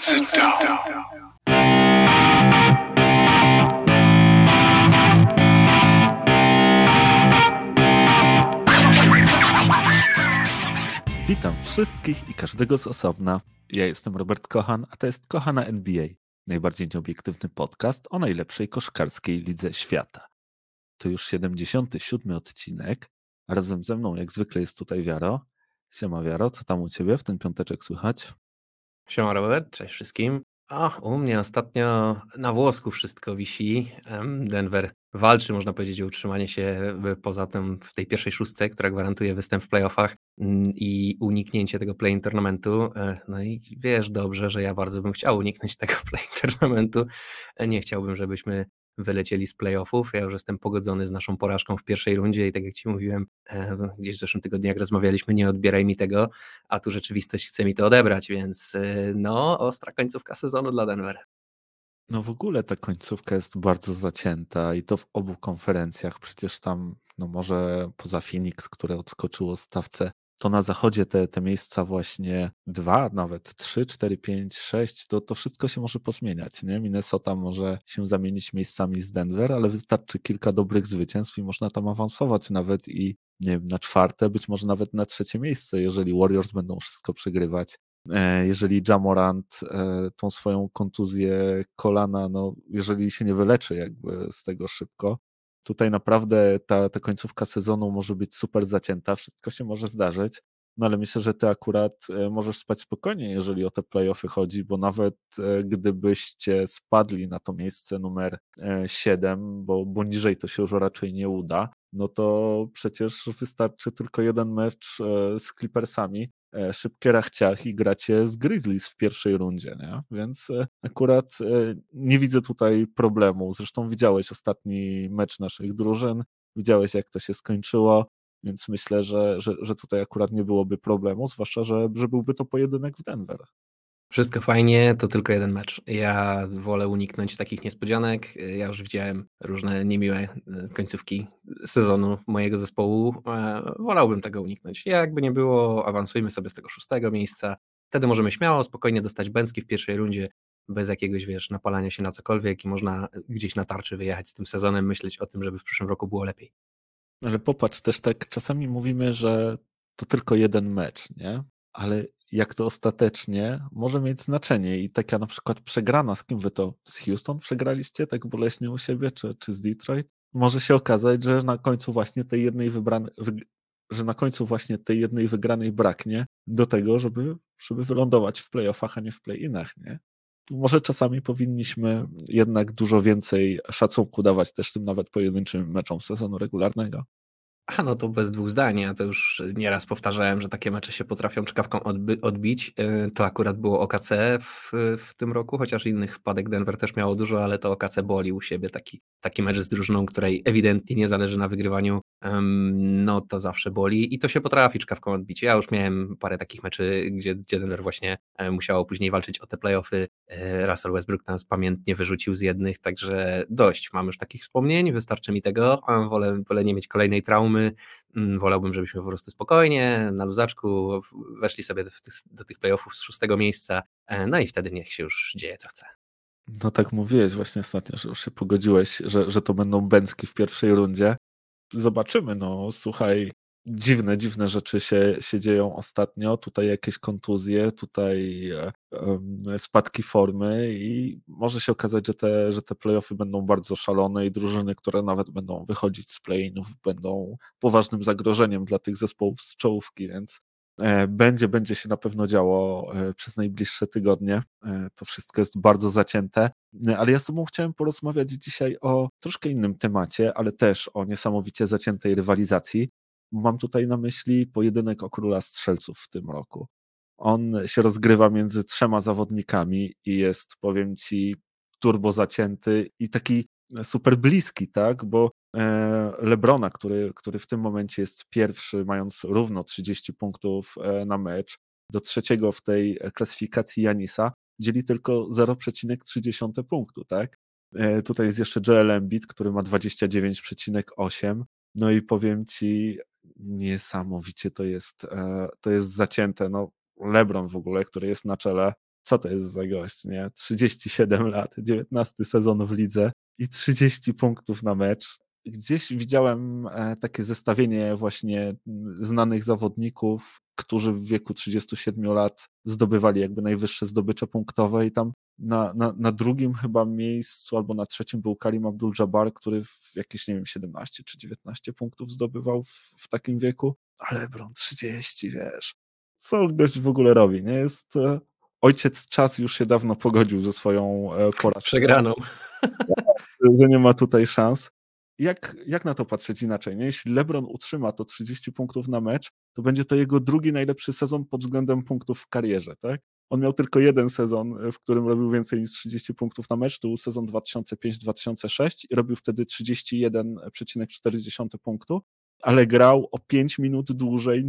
Sit down. Witam wszystkich i każdego z osobna. Ja jestem Robert Kochan, a to jest Kochana NBA, najbardziej nieobiektywny podcast o najlepszej koszkarskiej lidze świata. To już 77. odcinek, a razem ze mną jak zwykle jest tutaj Wiaro. Siema Wiaro, co tam u Ciebie w ten piąteczek słychać? Siema Robert, cześć wszystkim. U mnie ostatnio na włosku wszystko wisi. Denver walczy, można powiedzieć, o utrzymanie się poza tym w tej pierwszej szóstce, która gwarantuje występ w playoffach i uniknięcie tego play-in tournamentu. No i wiesz dobrze, że ja bardzo bym chciał uniknąć tego play-in tournamentu. Nie chciałbym, żebyśmy wylecieli z playoffów. Ja już jestem pogodzony z naszą porażką w pierwszej rundzie i tak jak Ci mówiłem, gdzieś w zeszłym tygodniu jak rozmawialiśmy, nie odbieraj mi tego, a tu rzeczywistość chce mi to odebrać, więc ostra końcówka sezonu dla Denver. No w ogóle ta końcówka jest bardzo zacięta i to w obu konferencjach, przecież tam, może poza Phoenix, które odskoczyło w stawce, to na zachodzie te miejsca właśnie 2, nawet 3, 4, 5, 6, to wszystko się może pozmieniać, nie? Minnesota może się zamienić miejscami z Denver, ale wystarczy kilka dobrych zwycięstw i można tam awansować nawet i nie wiem, na czwarte, być może nawet na trzecie miejsce, jeżeli Warriors będą wszystko przegrywać. Jeżeli Ja Morant tą swoją kontuzję kolana, jeżeli się nie wyleczy jakby z tego szybko, tutaj naprawdę ta końcówka sezonu może być super zacięta, wszystko się może zdarzyć, ale myślę, że ty akurat możesz spać spokojnie, jeżeli o te play-offy chodzi, bo nawet gdybyście spadli na to miejsce numer 7, bo niżej to się już raczej nie uda, to przecież wystarczy tylko jeden mecz z Clippersami, szybkie rachciach i gracie z Grizzlies w pierwszej rundzie, nie? Więc akurat nie widzę tutaj problemu. Zresztą widziałeś ostatni mecz naszych drużyn, widziałeś jak to się skończyło, więc myślę, że tutaj akurat nie byłoby problemu, zwłaszcza, że byłby to pojedynek w Denver. Wszystko fajnie, to tylko jeden mecz. Ja wolę uniknąć takich niespodzianek. Ja już widziałem różne niemiłe końcówki sezonu mojego zespołu. Wolałbym tego uniknąć. Jakby nie było, awansujmy sobie z tego 6 miejsca. Wtedy możemy śmiało, spokojnie dostać bęcki w pierwszej rundzie bez jakiegoś, napalania się na cokolwiek i można gdzieś na tarczy wyjechać z tym sezonem, myśleć o tym, żeby w przyszłym roku było lepiej. Ale popatrz, też tak czasami mówimy, że to tylko jeden mecz, nie? Ale jak to ostatecznie może mieć znaczenie i taka na przykład przegrana, z kim wy to z Houston przegraliście tak boleśnie u siebie, czy z Detroit, może się okazać, że na końcu właśnie tej jednej wygranej braknie do tego, żeby wylądować w play-offach, a nie w play-inach, nie? Może czasami powinniśmy jednak dużo więcej szacunku dawać też tym nawet pojedynczym meczom sezonu regularnego. To bez dwóch zdań, ja to już nieraz powtarzałem, że takie mecze się potrafią czkawką odbić, to akurat było OKC w tym roku, chociaż innych wpadek Denver też miało dużo, ale to OKC boli u siebie, taki mecz z drużyną, której ewidentnie nie zależy na wygrywaniu, to zawsze boli i to się potrafi czkawką odbić. Ja już miałem parę takich meczy, gdzie Denver właśnie musiało później walczyć o te play-offy, Russell Westbrook nas pamiętnie wyrzucił z jednych, także dość, mam już takich wspomnień, wystarczy mi tego, wolę nie mieć kolejnej traumy. Wolałbym, żebyśmy po prostu spokojnie, na luzaczku, weszli sobie do tych playoffów z 6 miejsca, i wtedy niech się już dzieje co chce. Tak mówiłeś właśnie ostatnio, że już się pogodziłeś, że to będą bęcki w pierwszej rundzie. Zobaczymy, słuchaj, dziwne rzeczy się dzieją ostatnio, tutaj jakieś kontuzje, tutaj spadki formy i może się okazać, że te play-offy będą bardzo szalone i drużyny, które nawet będą wychodzić z play-inów, będą poważnym zagrożeniem dla tych zespołów z czołówki, więc będzie się na pewno działo przez najbliższe tygodnie. To wszystko jest bardzo zacięte, ale ja z Tobą chciałem porozmawiać dzisiaj o troszkę innym temacie, ale też o niesamowicie zaciętej rywalizacji. Mam tutaj na myśli pojedynek o króla strzelców w tym roku. On się rozgrywa między 3 zawodnikami i jest, powiem Ci, turbo zacięty i taki super bliski, tak? Bo LeBrona, który w tym momencie jest pierwszy, mając równo 30 punktów na mecz, do trzeciego w tej klasyfikacji Giannisa dzieli tylko 0,3 punktu, tak? Tutaj jest jeszcze Joel Embiid, który ma 29,8. I powiem Ci, niesamowicie to jest zacięte. LeBron w ogóle, który jest na czele, co to jest za gość, nie? 37 lat, 19 sezon w lidze i 30 punktów na mecz. Gdzieś widziałem takie zestawienie właśnie znanych zawodników, którzy w wieku 37 lat zdobywali jakby najwyższe zdobycze punktowe i tam na drugim chyba miejscu albo na trzecim był Karim Abdul-Jabbar, który w jakieś, nie wiem, 17 czy 19 punktów zdobywał w takim wieku, ale LeBron 30, wiesz. Co gość w ogóle robi, nie? Jest ojciec czas już się dawno pogodził ze swoją porażką. Przegraną. Że nie ma tutaj szans. Jak na to patrzeć inaczej? Nie? Jeśli LeBron utrzyma to 30 punktów na mecz, to będzie to jego drugi najlepszy sezon pod względem punktów w karierze, tak? On miał tylko jeden sezon, w którym robił więcej niż 30 punktów na mecz, to był sezon 2005-2006 i robił wtedy 31,4 punktu, ale grał o 5 minut dłużej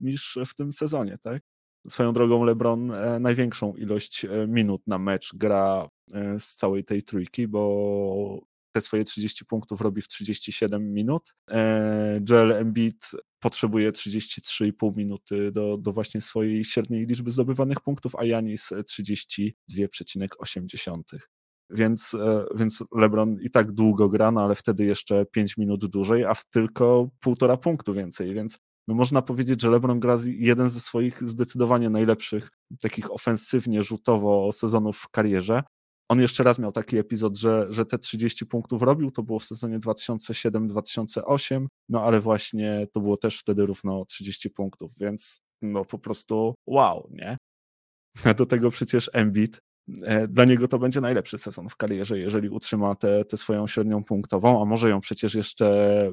niż w tym sezonie, tak? Swoją drogą LeBron największą ilość minut na mecz gra z całej tej trójki, bo te swoje 30 punktów robi w 37 minut. Joel Embiid potrzebuje 33,5 minuty do właśnie swojej średniej liczby zdobywanych punktów, a Giannis 32,8. Więc LeBron i tak długo gra, no ale wtedy jeszcze 5 minut dłużej, a w tylko 1,5 punktu więcej, więc no można powiedzieć, że LeBron gra jeden ze swoich zdecydowanie najlepszych takich ofensywnie rzutowo sezonów w karierze. On jeszcze raz miał taki epizod, że te 30 punktów robił, to było w sezonie 2007-2008, no ale właśnie to było też wtedy równo 30 punktów, więc no po prostu wow, nie? A do tego przecież Embiid, dla niego to będzie najlepszy sezon w karierze, jeżeli utrzyma tę swoją średnią punktową, a może ją przecież jeszcze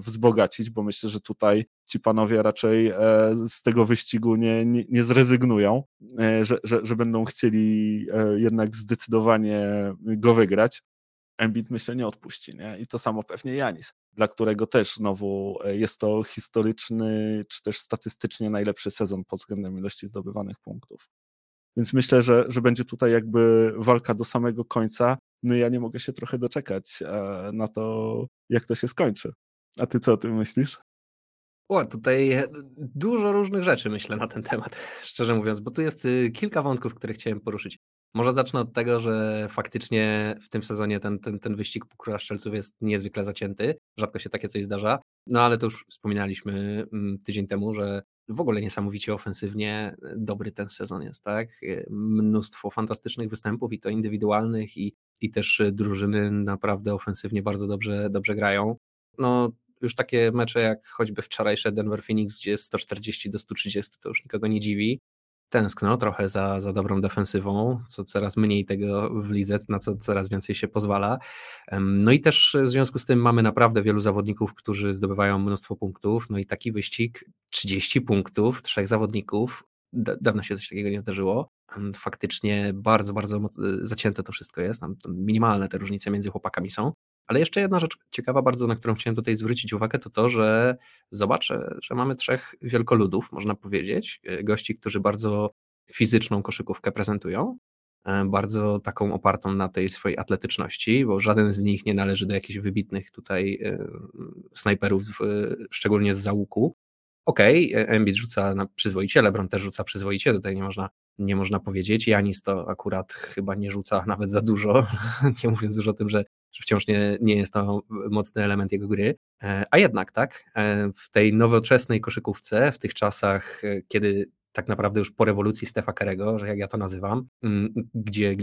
wzbogacić, bo myślę, że tutaj ci panowie raczej z tego wyścigu nie zrezygnują, że będą chcieli jednak zdecydowanie go wygrać. Embiid myślę nie odpuści, nie? I to samo pewnie Giannis, dla którego też znowu jest to historyczny czy też statystycznie najlepszy sezon pod względem ilości zdobywanych punktów. Więc myślę, że będzie tutaj jakby walka do samego końca. No i ja nie mogę się trochę doczekać na to, jak to się skończy. A ty co o tym myślisz? Tutaj dużo różnych rzeczy myślę na ten temat, szczerze mówiąc, bo tu jest kilka wątków, które chciałem poruszyć. Może zacznę od tego, że faktycznie w tym sezonie ten wyścig po króla strzelców jest niezwykle zacięty. Rzadko się takie coś zdarza. No ale to już wspominaliśmy tydzień temu, że w ogóle niesamowicie ofensywnie dobry ten sezon jest, tak? Mnóstwo fantastycznych występów i to indywidualnych i też drużyny naprawdę ofensywnie bardzo dobrze grają. No już takie mecze jak choćby wczorajsze Denver Phoenix, gdzie jest 140-130, to już nikogo nie dziwi. Tęskno trochę za dobrą defensywą, co coraz mniej tego w lidze, na co coraz więcej się pozwala. No i też w związku z tym mamy naprawdę wielu zawodników, którzy zdobywają mnóstwo punktów, no i taki wyścig, 30 punktów, 3 zawodników, dawno się coś takiego nie zdarzyło. Faktycznie bardzo zacięte to wszystko jest, tam minimalne te różnice między chłopakami są. Ale jeszcze jedna rzecz ciekawa bardzo, na którą chciałem tutaj zwrócić uwagę, to to, że zobaczę, że mamy 3 wielkoludów, można powiedzieć, gości, którzy bardzo fizyczną koszykówkę prezentują, bardzo taką opartą na tej swojej atletyczności, bo żaden z nich nie należy do jakichś wybitnych tutaj snajperów, szczególnie z załuku. Okej, Embiid rzuca przyzwoicie, LeBron też rzuca przyzwoicie, tutaj nie można powiedzieć. Giannis to akurat chyba nie rzuca nawet za dużo, nie mówiąc już o tym, że wciąż nie jest to mocny element jego gry, a jednak tak, w tej nowoczesnej koszykówce, w tych czasach, kiedy tak naprawdę już po rewolucji Stefa Curry'ego, że jak ja to nazywam, gdzie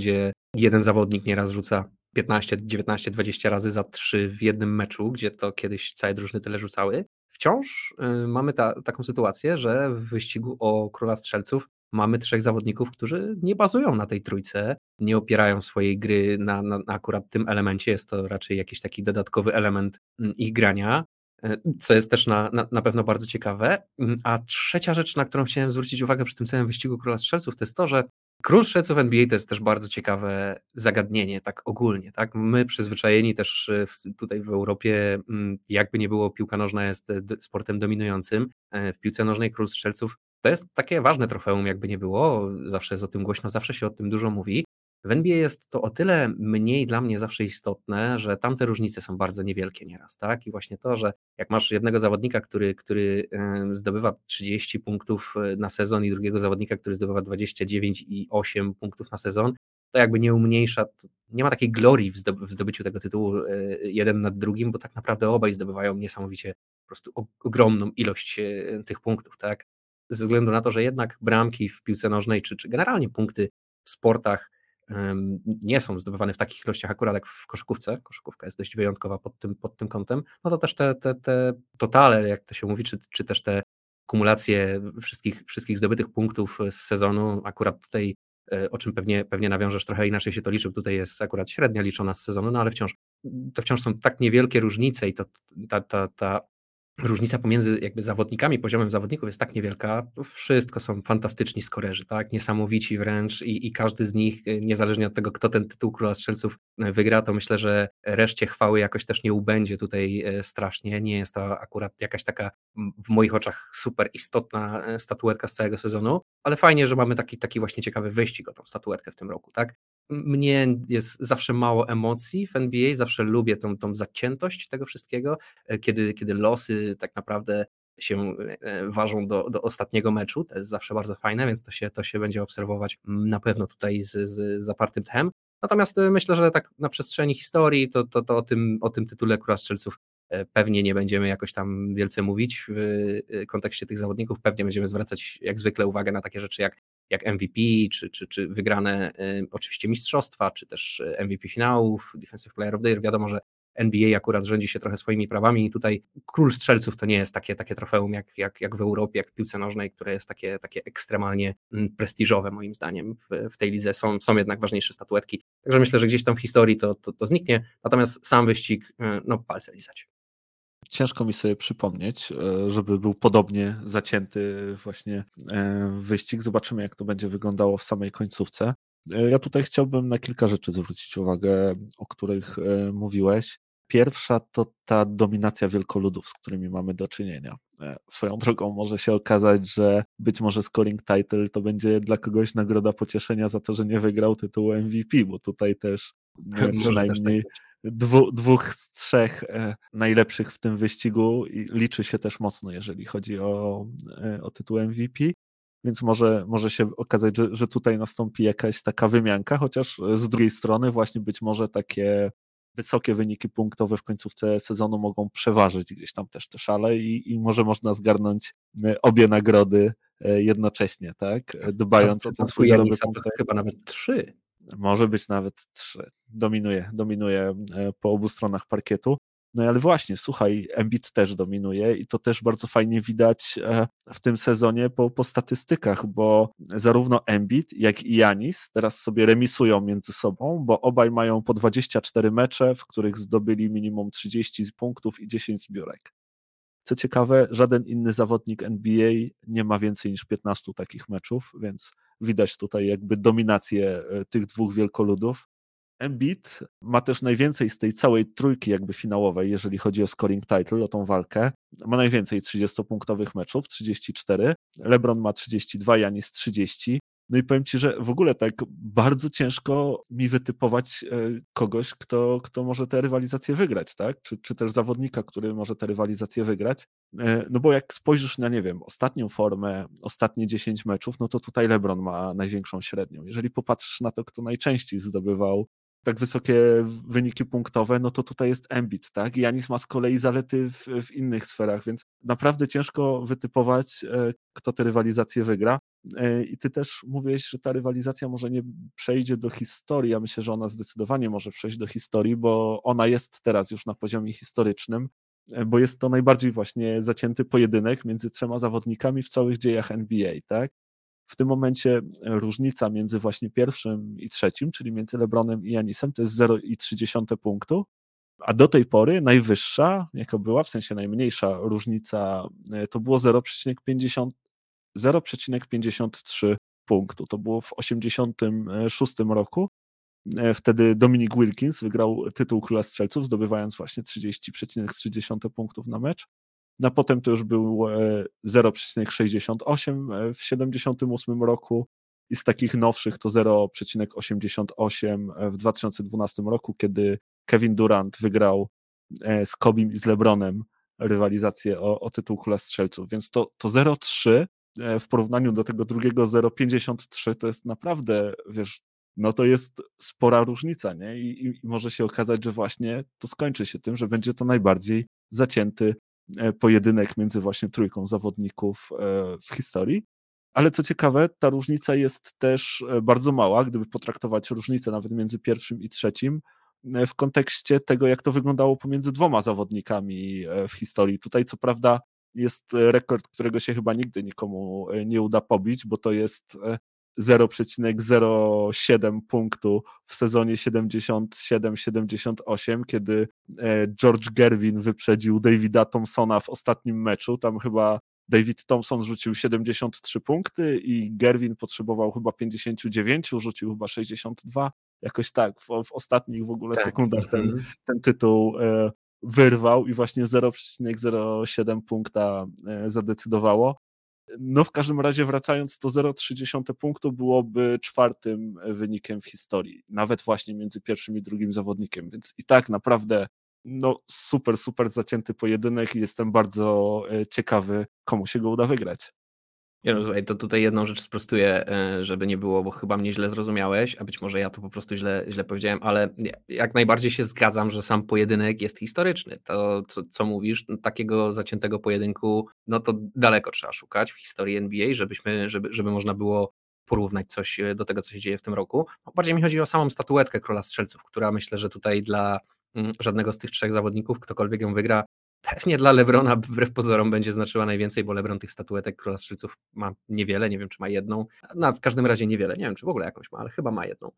jeden zawodnik nieraz rzuca 15, 19, 20 razy za 3 w jednym meczu, gdzie to kiedyś całe drużyny tyle rzucały, wciąż mamy taką sytuację, że w wyścigu o króla strzelców mamy 3 zawodników, którzy nie bazują na tej trójce, nie opierają swojej gry na akurat tym elemencie, jest to raczej jakiś taki dodatkowy element ich grania, co jest też na pewno bardzo ciekawe. A trzecia rzecz, na którą chciałem zwrócić uwagę przy tym całym wyścigu króla strzelców, to jest to, że król strzelców NBA to jest też bardzo ciekawe zagadnienie, tak ogólnie, tak? My przyzwyczajeni też tutaj w Europie, jakby nie było, piłka nożna jest sportem dominującym, w piłce nożnej król strzelców to jest takie ważne trofeum, jakby nie było, zawsze jest o tym głośno, zawsze się o tym dużo mówi, W NBA jest to o tyle mniej dla mnie zawsze istotne, że tamte różnice są bardzo niewielkie nieraz, tak? I właśnie to, że jak masz jednego zawodnika, który zdobywa 30 punktów na sezon i drugiego zawodnika, który zdobywa 29 i 8 punktów na sezon, to jakby nie umniejsza, nie ma takiej glorii w zdobyciu tego tytułu jeden nad drugim, bo tak naprawdę obaj zdobywają niesamowicie po prostu ogromną ilość tych punktów, tak? Ze względu na to, że jednak bramki w piłce nożnej, czy generalnie punkty w sportach nie są zdobywane w takich ilościach akurat jak w koszykówce, koszykówka jest dość wyjątkowa pod tym kątem, no to też te totale, jak to się mówi, czy też te kumulacje wszystkich zdobytych punktów z sezonu, akurat tutaj, o czym pewnie nawiążesz, trochę inaczej się to liczy, tutaj jest akurat średnia liczona z sezonu, no ale wciąż są tak niewielkie różnice i to ta różnica pomiędzy jakby zawodnikami, poziomem zawodników jest tak niewielka, wszystko są fantastyczni skorerzy, tak, niesamowici wręcz i każdy z nich, niezależnie od tego, kto ten tytuł Króla Strzelców wygra, to myślę, że reszcie chwały jakoś też nie ubędzie tutaj strasznie, nie jest to akurat jakaś taka w moich oczach super istotna statuetka z całego sezonu, ale fajnie, że mamy taki właśnie ciekawy wyścig o tą statuetkę w tym roku, tak. Mnie jest zawsze mało emocji w NBA, zawsze lubię tą zaciętość tego wszystkiego, kiedy losy tak naprawdę się ważą do ostatniego meczu, to jest zawsze bardzo fajne, więc to się będzie obserwować na pewno tutaj z zapartym tchem. Natomiast myślę, że tak na przestrzeni historii to o tym tytule Króla Strzelców pewnie nie będziemy jakoś tam wielce mówić w kontekście tych zawodników, pewnie będziemy zwracać jak zwykle uwagę na takie rzeczy jak MVP, czy wygrane oczywiście mistrzostwa, czy też MVP finałów, Defensive Player of the Year. Wiadomo, że NBA akurat rządzi się trochę swoimi prawami i tutaj Król Strzelców to nie jest takie trofeum jak w Europie, jak w piłce nożnej, które jest takie ekstremalnie prestiżowe moim zdaniem w tej lidze. Są jednak ważniejsze statuetki, także myślę, że gdzieś tam w historii to zniknie, natomiast sam wyścig, no palce lizać. Ciężko mi sobie przypomnieć, żeby był podobnie zacięty właśnie wyścig. Zobaczymy, jak to będzie wyglądało w samej końcówce. Ja tutaj chciałbym na kilka rzeczy zwrócić uwagę, o których mówiłeś. Pierwsza to ta dominacja wielkoludów, z którymi mamy do czynienia. Swoją drogą może się okazać, że być może scoring title to będzie dla kogoś nagroda pocieszenia za to, że nie wygrał tytułu MVP, bo tutaj też przynajmniej dwóch z trzech najlepszych w tym wyścigu i liczy się też mocno, jeżeli chodzi o tytuł MVP, więc może się okazać, że tutaj nastąpi jakaś taka wymianka, chociaż z drugiej strony właśnie być może takie wysokie wyniki punktowe w końcówce sezonu mogą przeważyć gdzieś tam też te szale i może można zgarnąć obie nagrody jednocześnie, tak? Dbając o ten swój dobry punkt. Chyba nawet 3. Może być nawet 3. Dominuje po obu stronach parkietu. No ale właśnie, słuchaj, Embiid też dominuje i to też bardzo fajnie widać w tym sezonie po statystykach, bo zarówno Embiid, jak i Giannis teraz sobie remisują między sobą, bo obaj mają po 24 mecze, w których zdobyli minimum 30 punktów i 10 zbiórek. Co ciekawe, żaden inny zawodnik NBA nie ma więcej niż 15 takich meczów, więc widać tutaj jakby dominację tych dwóch wielkoludów. Embiid ma też najwięcej z tej całej trójki jakby finałowej, jeżeli chodzi o scoring title, o tą walkę. Ma najwięcej 30-punktowych meczów, 34. LeBron ma 32, Giannis 30. No i powiem Ci, że w ogóle tak bardzo ciężko mi wytypować kogoś, kto może tę rywalizację wygrać, tak? Czy też zawodnika, który może tę rywalizację wygrać. No bo jak spojrzysz na, nie wiem, ostatnią formę, ostatnie 10 meczów, no to tutaj LeBron ma największą średnią. Jeżeli popatrzysz na to, kto najczęściej zdobywał tak wysokie wyniki punktowe, no to tutaj jest Embiid, tak? Giannis ma z kolei zalety w innych sferach, więc naprawdę ciężko wytypować, kto tę rywalizację wygra. I ty też mówiłeś, że ta rywalizacja może nie przejdzie do historii. Ja myślę, że ona zdecydowanie może przejść do historii, bo ona jest teraz już na poziomie historycznym, bo jest to najbardziej właśnie zacięty pojedynek między trzema zawodnikami w całych dziejach NBA, tak? W tym momencie różnica między właśnie pierwszym i trzecim, czyli między LeBronem i Giannisem, to jest 0,3 punktu, a do tej pory najwyższa, jaka była, w sensie najmniejsza różnica, to było 0,53 punktu. To było w 1986 roku. Wtedy Dominic Wilkins wygrał tytuł Króla Strzelców, zdobywając właśnie 30,3 punktów na mecz. A potem to już był 0,68 w 1978 roku i z takich nowszych to 0,88 w 2012 roku, kiedy Kevin Durant wygrał z Kobim i z LeBronem rywalizację o tytuł Króla Strzelców, więc to 0,3 w porównaniu do tego drugiego 0,53 to jest naprawdę, wiesz, no to jest spora różnica, nie? I może się okazać, że właśnie to skończy się tym, że będzie to najbardziej zacięty pojedynek między właśnie trójką zawodników w historii, ale co ciekawe, ta różnica jest też bardzo mała, gdyby potraktować różnicę nawet między pierwszym i trzecim w kontekście tego, jak to wyglądało pomiędzy dwoma zawodnikami w historii. Tutaj co prawda jest rekord, którego się chyba nigdy nikomu nie uda pobić, bo to jest 0,07 punktu w sezonie 77-78, kiedy George Gervin wyprzedził Davida Thompsona w ostatnim meczu. Tam chyba David Thompson rzucił 73 punkty i Gervin potrzebował chyba 59, rzucił chyba 62. Jakoś tak, w ostatnich w ogóle sekundach ten tytuł wyrwał i właśnie 0,07 punkta zadecydowało. No w każdym razie wracając, to 0,3 punktu byłoby czwartym wynikiem w historii, nawet właśnie między pierwszym i drugim zawodnikiem, więc i tak naprawdę no super, super zacięty pojedynek i jestem bardzo ciekawy, komu się go uda wygrać. Ja to tutaj jedną rzecz sprostuję, żeby nie było, bo chyba mnie źle zrozumiałeś, a być może ja to po prostu źle powiedziałem, ale jak najbardziej się zgadzam, że sam pojedynek jest historyczny. To, co mówisz, takiego zaciętego pojedynku, no to daleko trzeba szukać w historii NBA, żeby można było porównać coś do tego, co się dzieje w tym roku. Bardziej mi chodzi o samą statuetkę Króla Strzelców, która myślę, że tutaj dla żadnego z tych trzech zawodników, ktokolwiek ją wygra, pewnie dla LeBrona wbrew pozorom będzie znaczyła najwięcej, bo LeBron tych statuetek Króla Strzelców ma niewiele, nie wiem czy ma jedną, w każdym razie niewiele, nie wiem czy w ogóle jakąś ma, ale chyba ma jedną.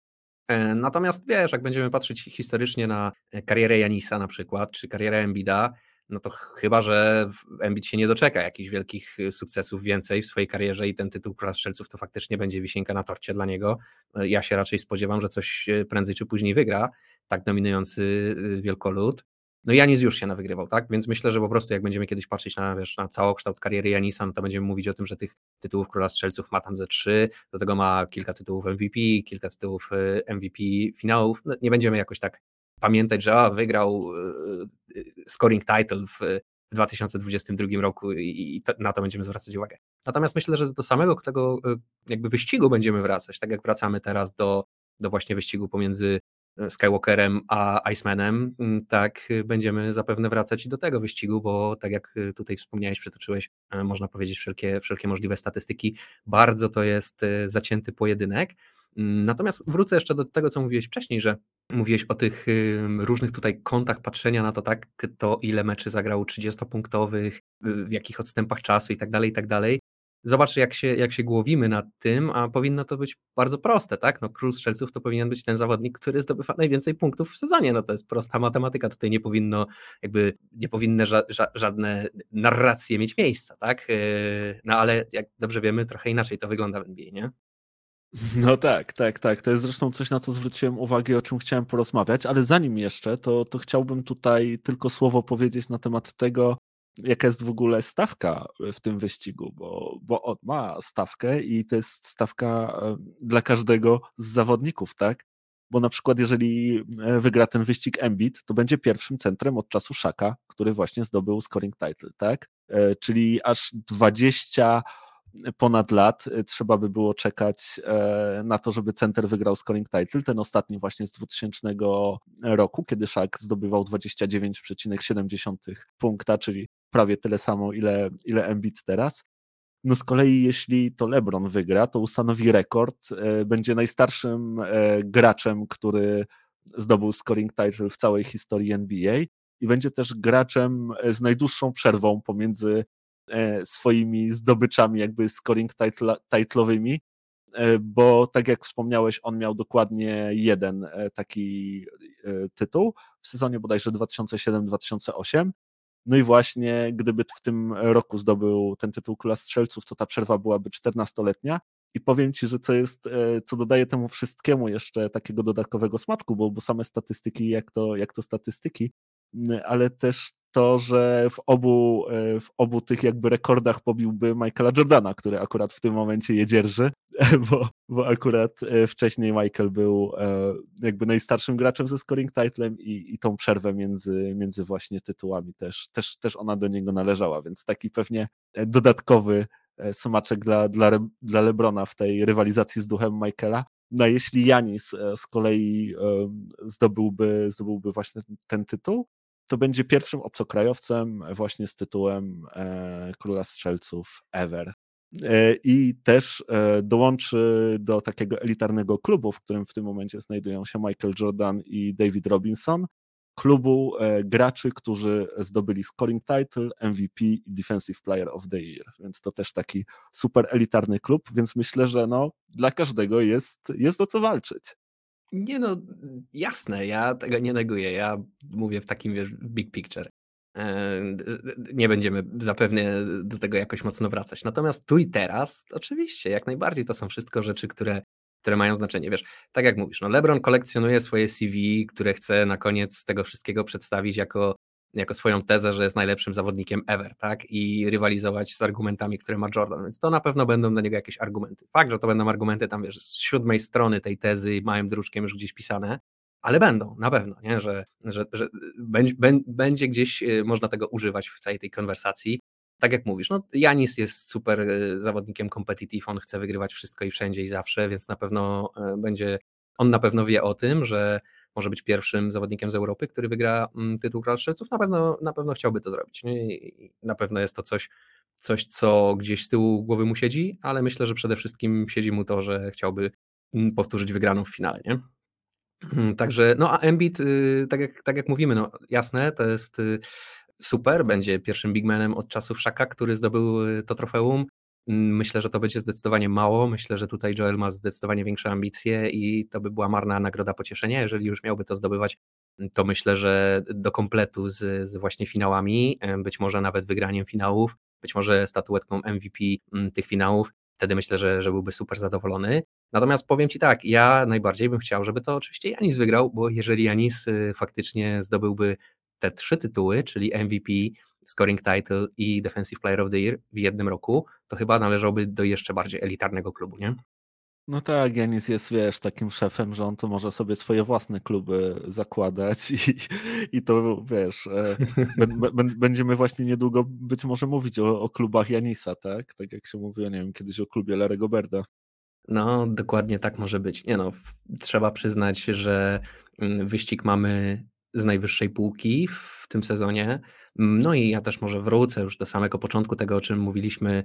Natomiast wiesz, jak będziemy patrzeć historycznie na karierę Giannisa na przykład, czy karierę Embida, no to chyba, że Embiid się nie doczeka jakichś wielkich sukcesów więcej w swojej karierze i ten tytuł Króla Strzelców to faktycznie będzie wisienka na torcie dla niego. Ja się raczej spodziewam, że coś prędzej czy później wygra, tak dominujący wielkolud. No Giannis już się nawygrywał, tak? Więc myślę, że po prostu jak będziemy kiedyś patrzeć na całokształt kariery Giannisa, no to będziemy mówić o tym, że tych tytułów Króla Strzelców ma tam ze 3, do tego ma kilka tytułów MVP, kilka tytułów MVP finałów. No, nie będziemy jakoś tak pamiętać, że wygrał scoring title w 2022 roku i na to będziemy zwracać uwagę. Natomiast myślę, że do samego tego jakby wyścigu będziemy wracać, tak jak wracamy teraz do właśnie wyścigu pomiędzy Skywalkerem a Icemanem, tak będziemy zapewne wracać i do tego wyścigu, bo tak jak tutaj wspomniałeś, przytoczyłeś, można powiedzieć wszelkie możliwe statystyki, bardzo to jest zacięty pojedynek. Natomiast wrócę jeszcze do tego, co mówiłeś wcześniej, że mówiłeś o tych różnych tutaj kątach patrzenia na to, tak, kto ile meczy zagrał 30-punktowych, w jakich odstępach czasu i tak dalej, i tak dalej. Zobacz, jak się głowimy nad tym, a powinno to być bardzo proste, tak? No, Król Strzelców to powinien być ten zawodnik, który zdobywa najwięcej punktów w sezonie. No to jest prosta matematyka, tutaj nie powinny żadne narracje mieć miejsca, tak? No ale jak dobrze wiemy, trochę inaczej to wygląda w NBA, nie? No tak. To jest zresztą coś, na co zwróciłem uwagę, o czym chciałem porozmawiać, ale zanim jeszcze, to chciałbym tutaj tylko słowo powiedzieć na temat tego, jaka jest w ogóle stawka w tym wyścigu, bo on ma stawkę i to jest stawka dla każdego z zawodników, tak? Bo na przykład jeżeli wygra ten wyścig Embiid, to będzie pierwszym centrem od czasu Shaq'a, który właśnie zdobył scoring title, tak? Czyli aż 20 ponad lat trzeba by było czekać na to, żeby center wygrał scoring title, ten ostatni właśnie z 2000 roku, kiedy Shaq zdobywał 29,7 punkta, czyli prawie tyle samo, ile Embiid teraz. No z kolei jeśli to LeBron wygra, to ustanowi rekord, będzie najstarszym graczem, który zdobył scoring title w całej historii NBA i będzie też graczem z najdłuższą przerwą pomiędzy swoimi zdobyczami jakby scoring title'owymi, bo tak jak wspomniałeś, on miał dokładnie jeden taki tytuł w sezonie bodajże 2007-2008. No i właśnie gdyby w tym roku zdobył ten tytuł Króla Strzelców, to ta przerwa byłaby 14-letnia i powiem Ci, że co dodaje temu wszystkiemu jeszcze takiego dodatkowego smaczku, bo same statystyki, jak to statystyki, ale też to, że w obu tych jakby rekordach pobiłby Michaela Jordana, który akurat w tym momencie je dzierży, bo akurat wcześniej Michael był jakby najstarszym graczem ze scoring titlem i tą przerwę między właśnie tytułami też ona do niego należała, więc taki pewnie dodatkowy smaczek dla LeBrona w tej rywalizacji z duchem Michaela. No jeśli Giannis z kolei zdobyłby właśnie ten tytuł, to będzie pierwszym obcokrajowcem właśnie z tytułem Króla Strzelców ever. I też dołączy do takiego elitarnego klubu, w którym w tym momencie znajdują się Michael Jordan i David Robinson, klubu graczy, którzy zdobyli scoring title, MVP i Defensive Player of the Year, więc to też taki super elitarny klub, więc myślę, że no, dla każdego jest o co walczyć. Nie no, jasne, ja tego nie neguję, ja mówię w takim, wiesz, big picture. Nie będziemy zapewne do tego jakoś mocno wracać, natomiast tu i teraz, oczywiście, jak najbardziej to są wszystko rzeczy, które mają znaczenie, wiesz, tak jak mówisz, no LeBron kolekcjonuje swoje CV, które chce na koniec tego wszystkiego przedstawić jako swoją tezę, że jest najlepszym zawodnikiem ever, tak, i rywalizować z argumentami, które ma Jordan, więc to na pewno będą dla niego jakieś argumenty. Fakt, że to będą argumenty tam, wiesz, z 7 strony tej tezy, małym druczkiem już gdzieś pisane, ale będą, na pewno, nie? Że będzie gdzieś można tego używać w całej tej konwersacji. Tak jak mówisz, no Giannis jest super zawodnikiem competitive, on chce wygrywać wszystko i wszędzie i zawsze, więc na pewno wie o tym, że może być pierwszym zawodnikiem z Europy, który wygra tytuł Króla Strzelców, na pewno chciałby to zrobić. Nie? I na pewno jest to coś, co gdzieś z tyłu głowy mu siedzi, ale myślę, że przede wszystkim siedzi mu to, że chciałby powtórzyć wygraną w finale. Nie? Także, no a Embiid, tak jak mówimy, no jasne, to jest super, będzie pierwszym big manem od czasów Shaq'a, który zdobył to trofeum. Myślę, że to będzie zdecydowanie mało, myślę, że tutaj Joel ma zdecydowanie większe ambicje i to by była marna nagroda pocieszenia, jeżeli już miałby to zdobywać, to myślę, że do kompletu z właśnie finałami, być może nawet wygraniem finałów, być może statuetką MVP tych finałów, wtedy myślę, że byłby super zadowolony. Natomiast powiem Ci tak, ja najbardziej bym chciał, żeby to oczywiście Giannis wygrał, bo jeżeli Giannis faktycznie zdobyłby te 3 tytuły, czyli MVP, Scoring Title i Defensive Player of the Year w jednym roku, to chyba należałby do jeszcze bardziej elitarnego klubu, nie? No tak, Giannis jest, wiesz, takim szefem, że on to może sobie swoje własne kluby zakładać i to, wiesz, będziemy właśnie niedługo być może mówić o klubach Giannisa, tak? Tak jak się mówiło, nie wiem, kiedyś o klubie Larry'ego Birda. No, dokładnie tak może być. Nie no, trzeba przyznać, że wyścig mamy z najwyższej półki w tym sezonie. No i ja też może wrócę już do samego początku tego, o czym mówiliśmy,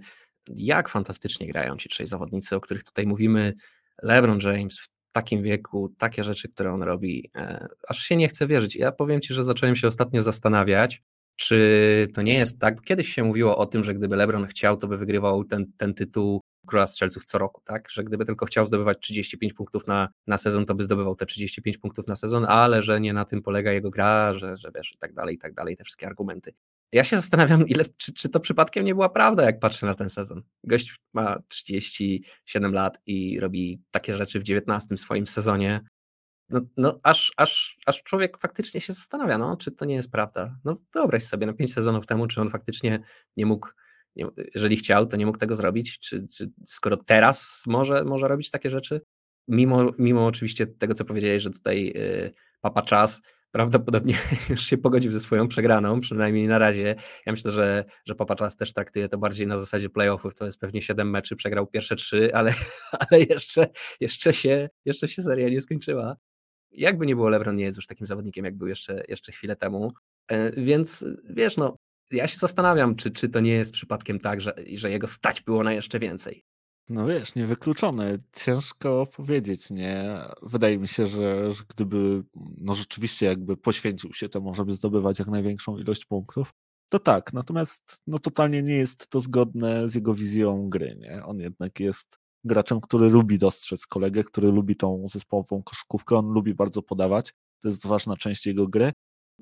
jak fantastycznie grają ci 3 zawodnicy, o których tutaj mówimy. LeBron James w takim wieku, takie rzeczy, które on robi, aż się nie chce wierzyć. Ja powiem Ci, że zacząłem się ostatnio zastanawiać, czy to nie jest tak, kiedyś się mówiło o tym, że gdyby LeBron chciał, to by wygrywał ten tytuł Króla Strzelców co roku, tak? Że gdyby tylko chciał zdobywać 35 punktów na sezon, to by zdobywał te 35 punktów na sezon, ale że nie na tym polega jego gra, że wiesz, i tak dalej, te wszystkie argumenty. Ja się zastanawiam, czy to przypadkiem nie była prawda, jak patrzę na ten sezon. Gość ma 37 lat i robi takie rzeczy w 19 swoim sezonie. No aż człowiek faktycznie się zastanawia, no, czy to nie jest prawda. No wyobraź sobie, no 5 sezonów temu, czy on faktycznie nie mógł, jeżeli chciał, to nie mógł tego zrobić, czy skoro teraz może robić takie rzeczy, mimo oczywiście tego, co powiedziałeś, że tutaj papa czas prawdopodobnie już się pogodził ze swoją przegraną, przynajmniej na razie. Ja myślę, że papa czas też traktuje to bardziej na zasadzie playoffów, to jest pewnie 7 meczy, przegrał pierwsze 3, ale jeszcze się seria nie skończyła. Jakby nie było, LeBron nie jest już takim zawodnikiem, jak był jeszcze chwilę temu, więc wiesz, no ja się zastanawiam, czy to nie jest przypadkiem tak, że jego stać było na jeszcze więcej. No wiesz, niewykluczone. Ciężko powiedzieć, nie? Wydaje mi się, że gdyby no rzeczywiście jakby poświęcił się temu, żeby zdobywać jak największą ilość punktów, to tak. Natomiast no totalnie nie jest to zgodne z jego wizją gry, nie? On jednak jest graczem, który lubi dostrzec kolegę, który lubi tą zespołową koszykówkę, on lubi bardzo podawać. To jest ważna część jego gry.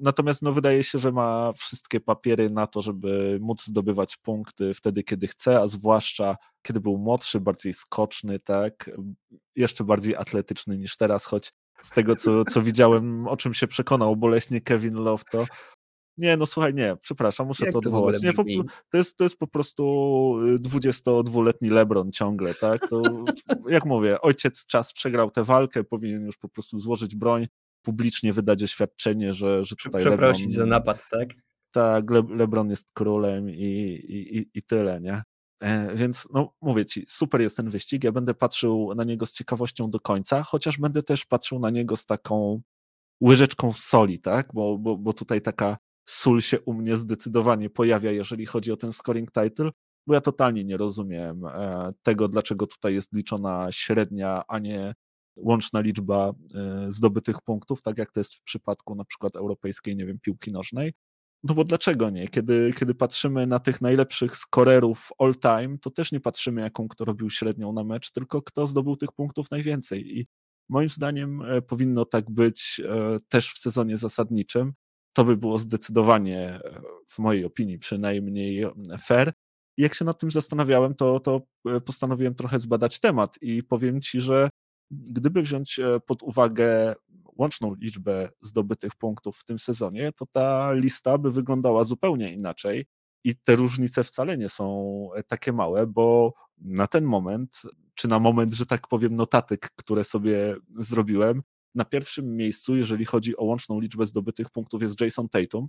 Natomiast no, wydaje się, że ma wszystkie papiery na to, żeby móc zdobywać punkty wtedy, kiedy chce, a zwłaszcza kiedy był młodszy, bardziej skoczny, tak, jeszcze bardziej atletyczny niż teraz, choć z tego, co widziałem, o czym się przekonał boleśnie Kevin Love, to Nie, no słuchaj, nie, przepraszam, muszę jak to odwołać. Nie, to jest po prostu 22-letni LeBron ciągle, tak? To, jak mówię, ojciec czas przegrał tę walkę, powinien już po prostu złożyć broń, publicznie wydać oświadczenie, że tutaj przeprosić LeBron, za napad, tak? Tak, LeBron jest królem i tyle, nie? Więc no mówię ci, super jest ten wyścig, ja będę patrzył na niego z ciekawością do końca, chociaż będę też patrzył na niego z taką łyżeczką soli, tak? Bo tutaj taka sól się u mnie zdecydowanie pojawia, jeżeli chodzi o ten scoring title, bo ja totalnie nie rozumiem tego, dlaczego tutaj jest liczona średnia, a nie łączna liczba zdobytych punktów, tak jak to jest w przypadku na przykład europejskiej, nie wiem, piłki nożnej. No bo dlaczego nie? Kiedy patrzymy na tych najlepszych skorerów all time, to też nie patrzymy, jaką kto robił średnią na mecz, tylko kto zdobył tych punktów najwięcej. I moim zdaniem powinno tak być też w sezonie zasadniczym. To by było zdecydowanie, w mojej opinii przynajmniej, fair. I jak się nad tym zastanawiałem, to postanowiłem trochę zbadać temat i powiem ci, że gdyby wziąć pod uwagę łączną liczbę zdobytych punktów w tym sezonie, to ta lista by wyglądała zupełnie inaczej i te różnice wcale nie są takie małe, bo na ten moment, czy na moment, że tak powiem, notatek, które sobie zrobiłem, na pierwszym miejscu, jeżeli chodzi o łączną liczbę zdobytych punktów, jest Jason Tatum.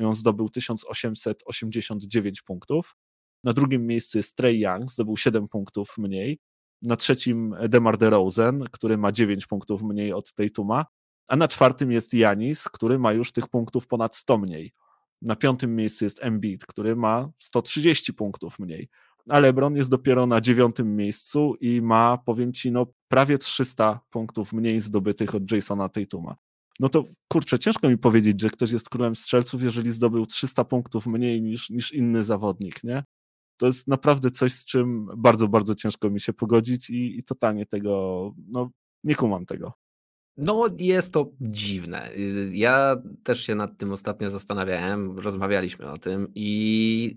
On zdobył 1889 punktów. Na drugim miejscu jest Trae Young, zdobył 7 punktów mniej. Na trzecim DeMar DeRozan, który ma 9 punktów mniej od Tatuma. A na czwartym jest Giannis, który ma już tych punktów ponad 100 mniej. Na piątym miejscu jest Embiid, który ma 130 punktów mniej. A LeBron jest dopiero na 9. miejscu i ma, powiem ci, no prawie 300 punktów mniej zdobytych od Jasona Tatuma. No to kurczę, ciężko mi powiedzieć, że ktoś jest królem strzelców, jeżeli zdobył 300 punktów mniej niż inny zawodnik, nie? To jest naprawdę coś, z czym bardzo, bardzo ciężko mi się pogodzić i totalnie tego, no nie kumam tego. No jest to dziwne. Ja też się nad tym ostatnio zastanawiałem, rozmawialiśmy o tym i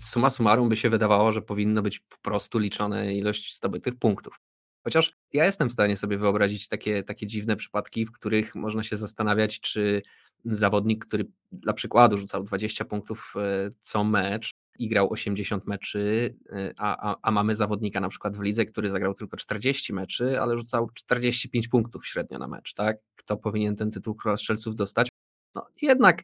summa summarum by się wydawało, że powinno być po prostu liczone ilość zdobytych punktów. Chociaż ja jestem w stanie sobie wyobrazić takie dziwne przypadki, w których można się zastanawiać, czy zawodnik, który dla przykładu rzucał 20 punktów co mecz i grał 80 meczy, a mamy zawodnika na przykład w lidze, który zagrał tylko 40 meczy, ale rzucał 45 punktów średnio na mecz, tak? Kto powinien ten tytuł króla strzelców dostać? No jednak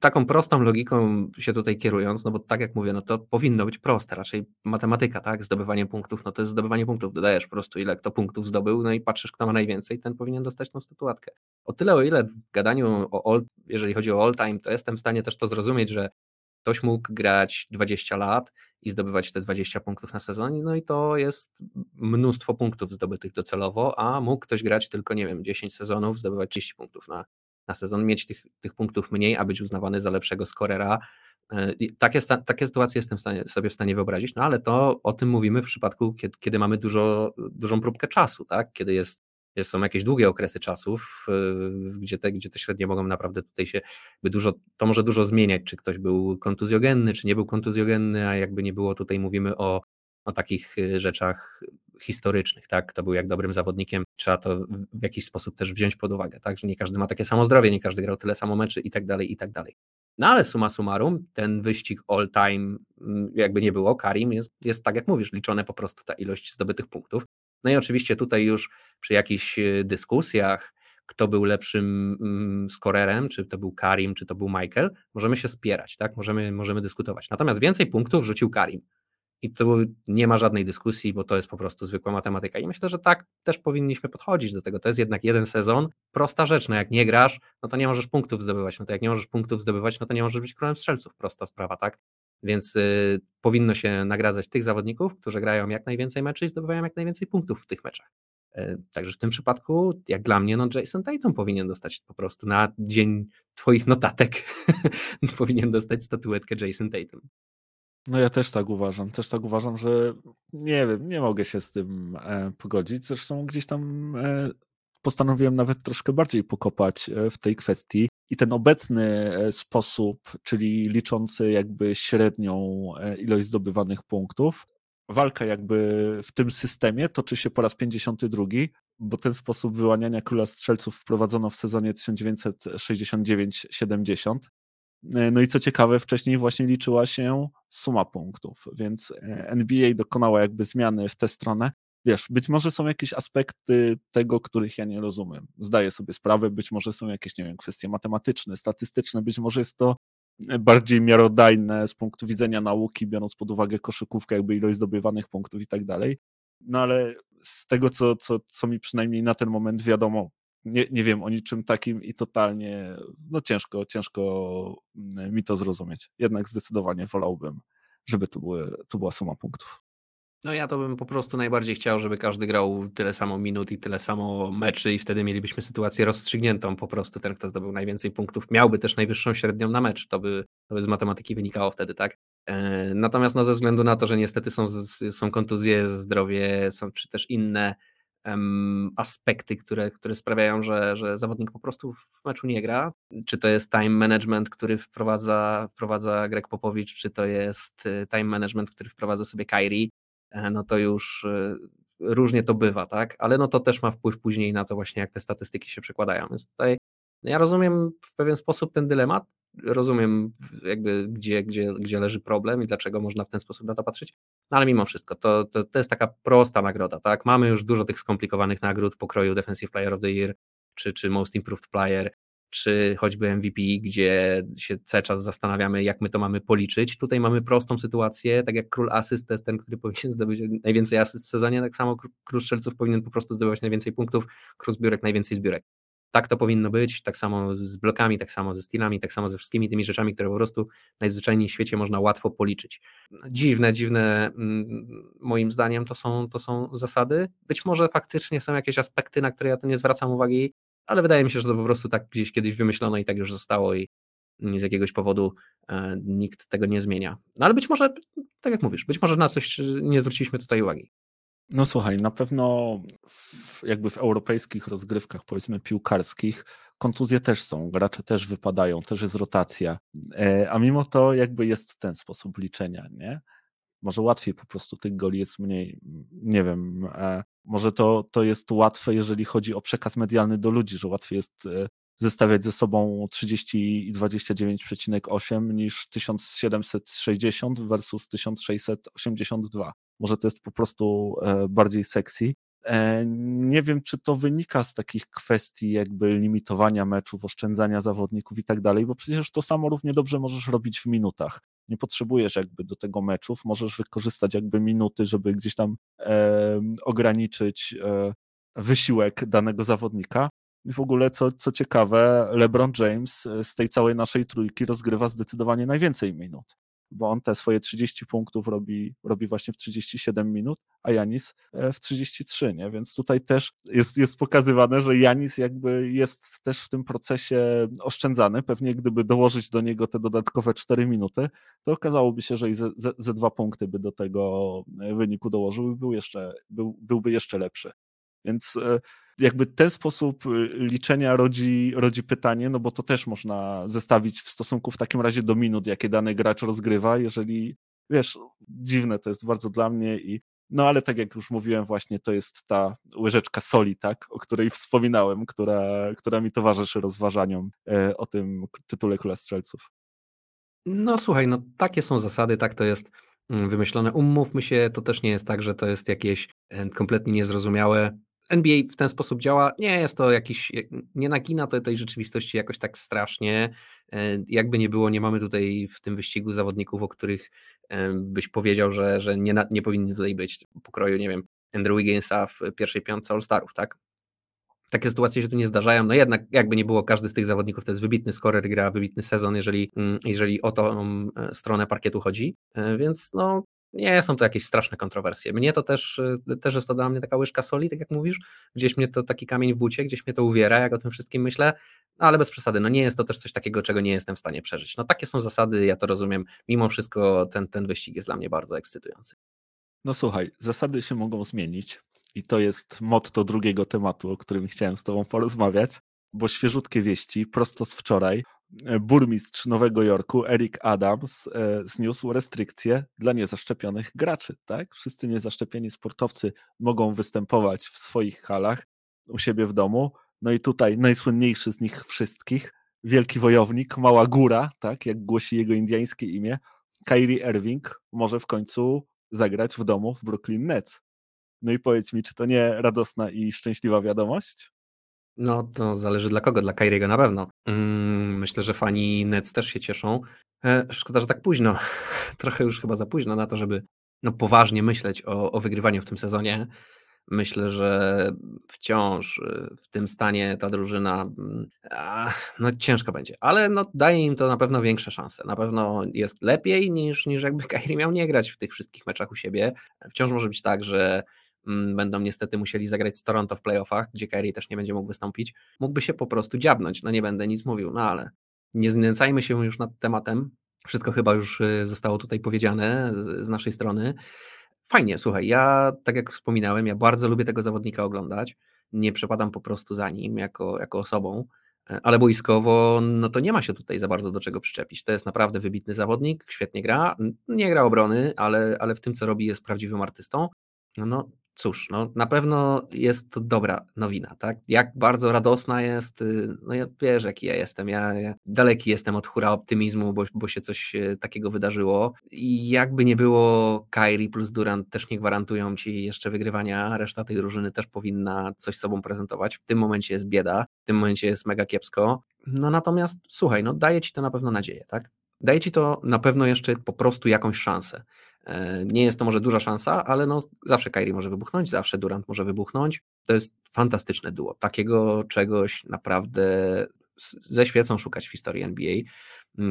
taką prostą logiką się tutaj kierując, no bo tak jak mówię, no to powinno być proste, raczej matematyka, tak? Zdobywanie punktów, no to jest zdobywanie punktów, dodajesz po prostu ile kto punktów zdobył, no i patrzysz kto ma najwięcej, ten powinien dostać tą statuatkę. O tyle o ile w gadaniu jeżeli chodzi o all time, to jestem w stanie też to zrozumieć, że ktoś mógł grać 20 lat i zdobywać te 20 punktów na sezonie, no i to jest mnóstwo punktów zdobytych docelowo, a mógł ktoś grać tylko, nie wiem, 10 sezonów, zdobywać 30 punktów na sezon, mieć tych punktów mniej, a być uznawany za lepszego skorera. Takie sytuacje jestem sobie w stanie wyobrazić, no ale to o tym mówimy w przypadku, kiedy mamy dużą próbkę czasu, tak? Kiedy są jakieś długie okresy czasów, gdzie te średnie mogą naprawdę tutaj się to może dużo zmieniać, czy ktoś był kontuzjogenny, czy nie był kontuzjogenny, a jakby nie było, tutaj mówimy o takich rzeczach historycznych, tak? Kto był jak dobrym zawodnikiem, trzeba to w jakiś sposób też wziąć pod uwagę, tak? Że nie każdy ma takie samo zdrowie, nie każdy grał tyle samo meczy i tak dalej, i tak dalej. No ale summa summarum, ten wyścig all time, jakby nie było, Karim jest tak jak mówisz, liczone po prostu ta ilość zdobytych punktów. No i oczywiście tutaj już przy jakichś dyskusjach, kto był lepszym skorerem, czy to był Karim, czy to był Michael, możemy się spierać, tak? Możemy dyskutować. Natomiast więcej punktów rzucił Karim. I tu nie ma żadnej dyskusji, bo to jest po prostu zwykła matematyka. I myślę, że tak też powinniśmy podchodzić do tego. To jest jednak jeden sezon. Prosta rzecz, no jak nie grasz, no to nie możesz punktów zdobywać. No to jak nie możesz punktów zdobywać, no to nie możesz być królem strzelców. Prosta sprawa, tak? Więc powinno się nagradzać tych zawodników, którzy grają jak najwięcej meczy i zdobywają jak najwięcej punktów w tych meczach. Także w tym przypadku, jak dla mnie, no Jason Tatum powinien dostać po prostu na dzień twoich notatek powinien dostać statuetkę Jason Tatum. No ja też tak uważam, że nie wiem, nie mogę się z tym pogodzić, zresztą gdzieś tam postanowiłem nawet troszkę bardziej pokopać w tej kwestii i ten obecny sposób, czyli liczący jakby średnią ilość zdobywanych punktów, walka jakby w tym systemie toczy się po raz 52, bo ten sposób wyłaniania króla strzelców wprowadzono w sezonie 1969-70. No i co ciekawe, wcześniej właśnie liczyła się suma punktów, więc NBA dokonała jakby zmiany w tę stronę. Wiesz, być może są jakieś aspekty tego, których ja nie rozumiem. Zdaję sobie sprawę, być może są jakieś, nie wiem, kwestie matematyczne, statystyczne, być może jest to bardziej miarodajne z punktu widzenia nauki, biorąc pod uwagę koszykówkę, jakby ilość zdobywanych punktów i tak dalej. No ale z tego, co mi przynajmniej na ten moment wiadomo, nie wiem o niczym takim i totalnie no ciężko mi to zrozumieć. Jednak zdecydowanie wolałbym, żeby to była suma punktów. No ja to bym po prostu najbardziej chciał, żeby każdy grał tyle samo minut i tyle samo meczy i wtedy mielibyśmy sytuację rozstrzygniętą. Po prostu ten, kto zdobył najwięcej punktów, miałby też najwyższą średnią na mecz. To by z matematyki wynikało wtedy, tak? Natomiast no, ze względu na to, że niestety są kontuzje, zdrowie, są czy też inne aspekty, które sprawiają, że zawodnik po prostu w meczu nie gra. Czy to jest time management, który wprowadza Greg Popowicz, czy to jest time management, który wprowadza sobie Kyrie, no to już różnie to bywa, tak? Ale no to też ma wpływ później na to właśnie, jak te statystyki się przekładają. Więc tutaj ja rozumiem w pewien sposób ten dylemat, rozumiem jakby gdzie leży problem i dlaczego można w ten sposób na to patrzeć, no ale mimo wszystko to jest taka prosta nagroda, tak? Mamy już dużo tych skomplikowanych nagród pokroju Defensive Player of the Year, czy Most Improved Player, czy choćby MVP, gdzie się cały czas zastanawiamy, jak my to mamy policzyć. Tutaj mamy prostą sytuację, tak jak król asyst to jest ten, który powinien zdobyć najwięcej asyst w sezonie, tak samo król strzelców powinien po prostu zdobywać najwięcej punktów, król zbiórek najwięcej zbiórek. Tak to powinno być, tak samo z blokami, tak samo ze stealami, tak samo ze wszystkimi tymi rzeczami, które po prostu najzwyczajniej w świecie można łatwo policzyć. Dziwne moim zdaniem to są zasady. Być może faktycznie są jakieś aspekty, na które ja to nie zwracam uwagi, ale wydaje mi się, że to po prostu tak gdzieś kiedyś wymyślono i tak już zostało i z jakiegoś powodu nikt tego nie zmienia. No ale być może, tak jak mówisz, być może na coś nie zwróciliśmy tutaj uwagi. No słuchaj, na pewno w europejskich rozgrywkach, powiedzmy piłkarskich, kontuzje też są, gracze też wypadają, też jest rotacja, a mimo to jakby jest ten sposób liczenia, nie? Może łatwiej po prostu tych goli jest mniej, nie wiem, może to jest łatwe, jeżeli chodzi o przekaz medialny do ludzi, że łatwiej jest zestawiać ze sobą 30 i 29,8 niż 1760 versus 1682. Może to jest po prostu bardziej sexy. Nie wiem, czy to wynika z takich kwestii jakby limitowania meczów, oszczędzania zawodników i tak dalej, bo przecież to samo równie dobrze możesz robić w minutach. Nie potrzebujesz jakby do tego meczów, możesz wykorzystać jakby minuty, żeby gdzieś tam ograniczyć wysiłek danego zawodnika. I w ogóle, co ciekawe, LeBron James z tej całej naszej trójki rozgrywa zdecydowanie najwięcej minut, bo on te swoje 30 punktów robi właśnie w 37 minut, a Giannis w 33, nie? Więc tutaj też jest pokazywane, że Giannis jakby jest też w tym procesie oszczędzany. Pewnie gdyby dołożyć do niego te dodatkowe 4 minuty, to okazałoby się, że i ze 2 punkty by do tego wyniku dołożył i byłby jeszcze lepszy. Więc jakby ten sposób liczenia rodzi pytanie, no bo to też można zestawić w stosunku w takim razie do minut, jakie dany gracz rozgrywa, jeżeli, wiesz, dziwne to jest bardzo dla mnie i no ale tak jak już mówiłem właśnie, to jest ta łyżeczka soli, tak, o której wspominałem, która mi towarzyszy rozważaniom o tym tytule Króla Strzelców. No słuchaj, no takie są zasady, tak to jest wymyślone. Umówmy się, to też nie jest tak, że to jest jakieś kompletnie niezrozumiałe. NBA w ten sposób działa, nie jest to jakiś, nie nagina to tej rzeczywistości jakoś tak strasznie, jakby nie było, nie mamy tutaj w tym wyścigu zawodników, o których byś powiedział, że nie powinni tutaj być, pokroju, nie wiem, Andrew Wigginsa w pierwszej piątce All-Starów, tak? Takie sytuacje się tu nie zdarzają, no jednak jakby nie było, każdy z tych zawodników to jest wybitny scorer, gra wybitny sezon, jeżeli o tą stronę parkietu chodzi, więc no nie są to jakieś straszne kontrowersje. Mnie to też jest to dla mnie taka łyżka soli, tak jak mówisz, gdzieś mnie to taki kamień w bucie, gdzieś mnie to uwiera, jak o tym wszystkim myślę, ale bez przesady, no nie jest to też coś takiego, czego nie jestem w stanie przeżyć. No takie są zasady, ja to rozumiem, mimo wszystko ten wyścig jest dla mnie bardzo ekscytujący. No słuchaj, zasady się mogą zmienić i to jest motto drugiego tematu, o którym chciałem z tobą porozmawiać, bo świeżutkie wieści, prosto z wczoraj, burmistrz Nowego Jorku, Eric Adams, zniósł restrykcje dla niezaszczepionych graczy, tak? Wszyscy niezaszczepieni sportowcy mogą występować w swoich halach, u siebie w domu, no i tutaj najsłynniejszy z nich wszystkich, wielki wojownik, mała góra, tak jak głosi jego indiańskie imię, Kyrie Irving może w końcu zagrać w domu w Brooklyn Nets. No i powiedz mi, czy to nie radosna i szczęśliwa wiadomość? No to zależy dla kogo, dla Kyriego na pewno. Myślę, że fani Nets też się cieszą. Szkoda, że tak późno. Trochę już chyba za późno na to, żeby poważnie myśleć o wygrywaniu w tym sezonie. Myślę, że wciąż w tym stanie ta drużyna ciężko będzie, ale daje im to na pewno większe szanse. Na pewno jest lepiej niż jakby Kyrie miał nie grać w tych wszystkich meczach u siebie. Wciąż może być tak, że będą niestety musieli zagrać z Toronto w playoffach, gdzie Kyrie też nie będzie mógł wystąpić. Mógłby się po prostu dziabnąć, nie będę nic mówił, ale nie znęcajmy się już nad tematem. Wszystko chyba już zostało tutaj powiedziane z naszej strony. Fajnie, słuchaj, ja tak jak wspominałem, ja bardzo lubię tego zawodnika oglądać, nie przepadam po prostu za nim jako osobą, ale boiskowo to nie ma się tutaj za bardzo do czego przyczepić, to jest naprawdę wybitny zawodnik, świetnie gra, nie gra obrony, ale w tym co robi jest prawdziwym artystą, na pewno jest to dobra nowina, tak? Jak bardzo radosna jest, ja wiesz jaki ja jestem, ja daleki jestem od hura optymizmu, bo się coś takiego wydarzyło i jakby nie było, Kyrie plus Durant też nie gwarantują ci jeszcze wygrywania, reszta tej drużyny też powinna coś sobą prezentować, w tym momencie jest bieda, w tym momencie jest mega kiepsko, natomiast słuchaj, daje ci to na pewno nadzieję, tak? Daje ci to na pewno jeszcze po prostu jakąś szansę. Nie jest to może duża szansa, ale zawsze Kyrie może wybuchnąć, zawsze Durant może wybuchnąć. To jest fantastyczne duo. Takiego czegoś naprawdę ze świecą szukać w historii NBA.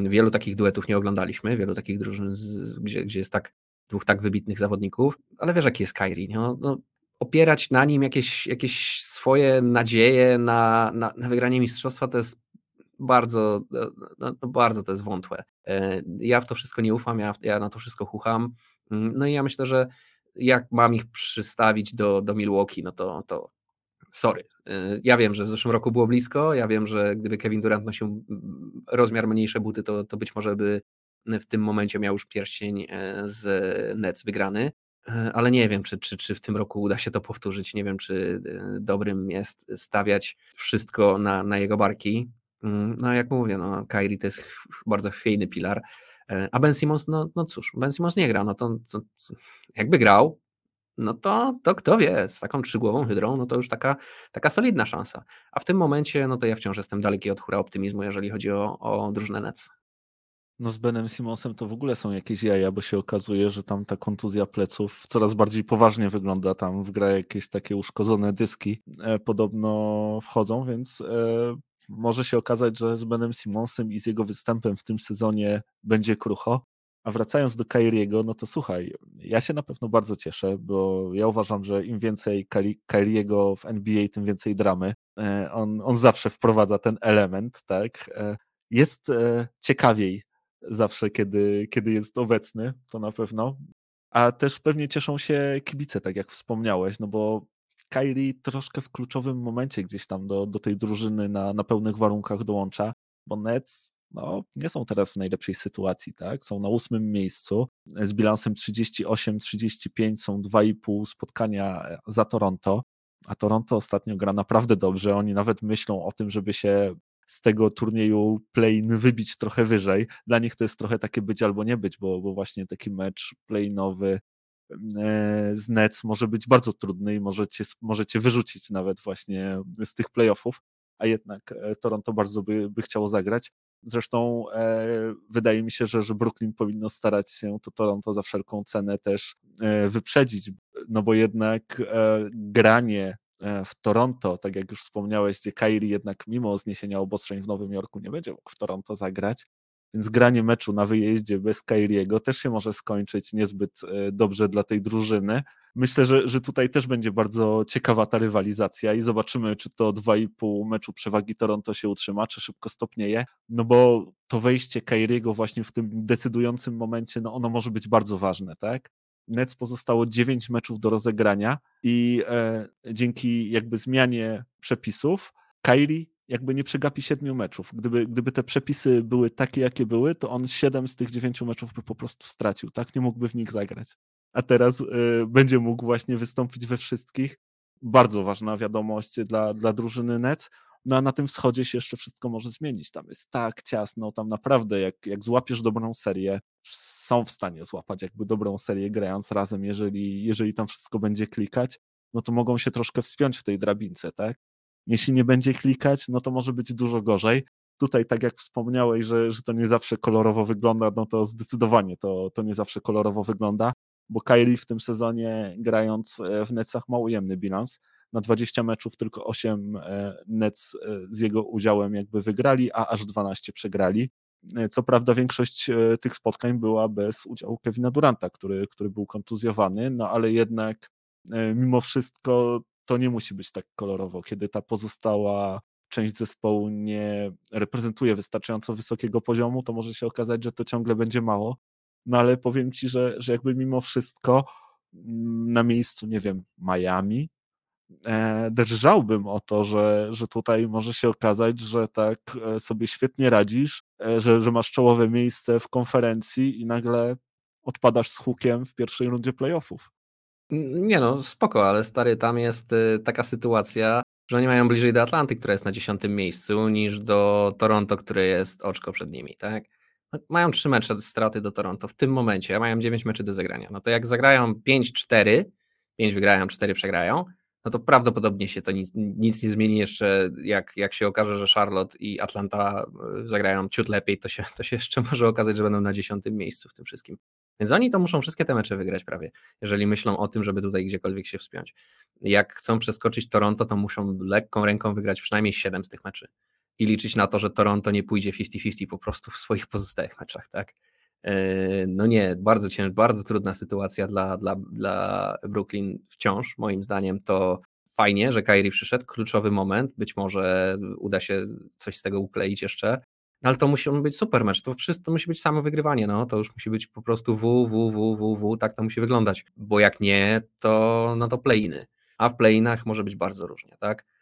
Wielu takich duetów nie oglądaliśmy, wielu takich drużyn, gdzie jest dwóch tak wybitnych zawodników, ale wiesz jaki jest Kyrie, opierać na nim jakieś swoje nadzieje na wygranie mistrzostwa to jest bardzo to jest wątłe. Ja w to wszystko nie ufam, ja na to wszystko chucham. I ja myślę, że jak mam ich przystawić do Milwaukee, to sorry. Ja wiem, że w zeszłym roku było blisko, ja wiem, że gdyby Kevin Durant nosił rozmiar mniejsze buty, to być może by w tym momencie miał już pierścień z Nets wygrany, ale nie wiem, czy w tym roku uda się to powtórzyć, nie wiem, czy dobrym jest stawiać wszystko na jego barki. Jak mówię, Kyrie to jest bardzo chwiejny pilar, a Ben Simmons, Ben Simmons nie gra, to jakby grał, to kto wie, z taką trzygłową hydrą, to już taka solidna szansa, a w tym momencie, to ja wciąż jestem daleki od hura optymizmu, jeżeli chodzi o drużynę Nets. Z Benem Simmonsem to w ogóle są jakieś jaja, bo się okazuje, że tam ta kontuzja pleców coraz bardziej poważnie wygląda, tam w grę jakieś takie uszkodzone dyski podobno wchodzą, więc... Może się okazać, że z Benem Simmonsem i z jego występem w tym sezonie będzie krucho. A wracając do Kyriego, to słuchaj, ja się na pewno bardzo cieszę, bo ja uważam, że im więcej Kyriego w NBA, tym więcej dramy. On zawsze wprowadza ten element, tak? Jest ciekawiej zawsze, kiedy jest obecny, to na pewno. A też pewnie cieszą się kibice, tak jak wspomniałeś, bo Kyrie troszkę w kluczowym momencie gdzieś tam do tej drużyny na pełnych warunkach dołącza, bo Nets nie są teraz w najlepszej sytuacji, tak? Są na 8. miejscu, z bilansem 38-35, są 2,5 spotkania za Toronto, a Toronto ostatnio gra naprawdę dobrze, oni nawet myślą o tym, żeby się z tego turnieju play-in wybić trochę wyżej, dla nich to jest trochę takie być albo nie być, bo właśnie taki mecz play-inowy z Nets może być bardzo trudny i możecie wyrzucić nawet właśnie z tych playoffów, a jednak Toronto bardzo by chciało zagrać. Zresztą wydaje mi się, że Brooklyn powinno starać się to Toronto za wszelką cenę też wyprzedzić, bo jednak granie w Toronto, tak jak już wspomniałeś, gdzie Kyrie jednak mimo zniesienia obostrzeń w Nowym Jorku nie będzie mógł w Toronto zagrać, więc granie meczu na wyjeździe bez Kyriego też się może skończyć niezbyt dobrze dla tej drużyny. Myślę, że tutaj też będzie bardzo ciekawa ta rywalizacja i zobaczymy, czy to 2,5 meczu przewagi Toronto się utrzyma, czy szybko stopnieje, bo to wejście Kyriego właśnie w tym decydującym momencie, ono może być bardzo ważne, tak? Nets pozostało 9 meczów do rozegrania i dzięki jakby zmianie przepisów Kyrie jakby nie przegapi 7 meczów. Gdyby te przepisy były takie, jakie były, to on 7 z tych 9 meczów by po prostu stracił, tak? Nie mógłby w nich zagrać. A teraz będzie mógł właśnie wystąpić we wszystkich. Bardzo ważna wiadomość dla drużyny Nets. No a na tym wschodzie się jeszcze wszystko może zmienić. Tam jest tak ciasno, tam naprawdę jak złapiesz dobrą serię, są w stanie złapać jakby dobrą serię grając razem, jeżeli tam wszystko będzie klikać, no to mogą się troszkę wspiąć w tej drabince, tak? Jeśli nie będzie klikać, no to może być dużo gorzej. Tutaj tak jak wspomniałeś, że to nie zawsze kolorowo wygląda, no to zdecydowanie to nie zawsze kolorowo wygląda, bo Kyrie w tym sezonie grając w Netsach ma ujemny bilans. Na 20 meczów tylko 8 Nets z jego udziałem jakby wygrali, a aż 12 przegrali. Co prawda większość tych spotkań była bez udziału Kevina Duranta, który był kontuzjowany, no ale jednak mimo wszystko to nie musi być tak kolorowo, kiedy ta pozostała część zespołu nie reprezentuje wystarczająco wysokiego poziomu, to może się okazać, że to ciągle będzie mało, no ale powiem Ci, że jakby mimo wszystko na miejscu, nie wiem, Miami, drżałbym o to, że tutaj może się okazać, że tak sobie świetnie radzisz, że masz czołowe miejsce w konferencji i nagle odpadasz z hukiem w pierwszej rundzie playoffów. Nie no, spoko, ale stary, tam jest taka sytuacja, że oni mają bliżej do Atlanty, która jest na 10. miejscu, niż do Toronto, które jest oczko przed nimi, tak? Mają 3 mecze straty do Toronto w tym momencie, a mają 9 meczy do zagrania. No to jak zagrają 5-4, 5 wygrają, 4 przegrają, no to prawdopodobnie się to nic nie zmieni jeszcze, jak się okaże, że Charlotte i Atlanta zagrają ciut lepiej, to się jeszcze może okazać, że będą na 10. miejscu w tym wszystkim. Więc oni to muszą wszystkie te mecze wygrać prawie, jeżeli myślą o tym, żeby tutaj gdziekolwiek się wspiąć. Jak chcą przeskoczyć Toronto, to muszą lekką ręką wygrać przynajmniej 7 z tych meczy i liczyć na to, że Toronto nie pójdzie 50-50 po prostu w swoich pozostałych meczach, tak? No nie, bardzo trudna sytuacja dla Brooklyn wciąż, moim zdaniem to fajnie, że Kyrie przyszedł, kluczowy moment, być może uda się coś z tego ukleić jeszcze, ale to musi być super mecz, to wszystko musi być samo wygrywanie, no to już musi być po prostu tak to musi wyglądać, bo jak nie, to no to play-iny, a w play-inach może być bardzo różnie, tak?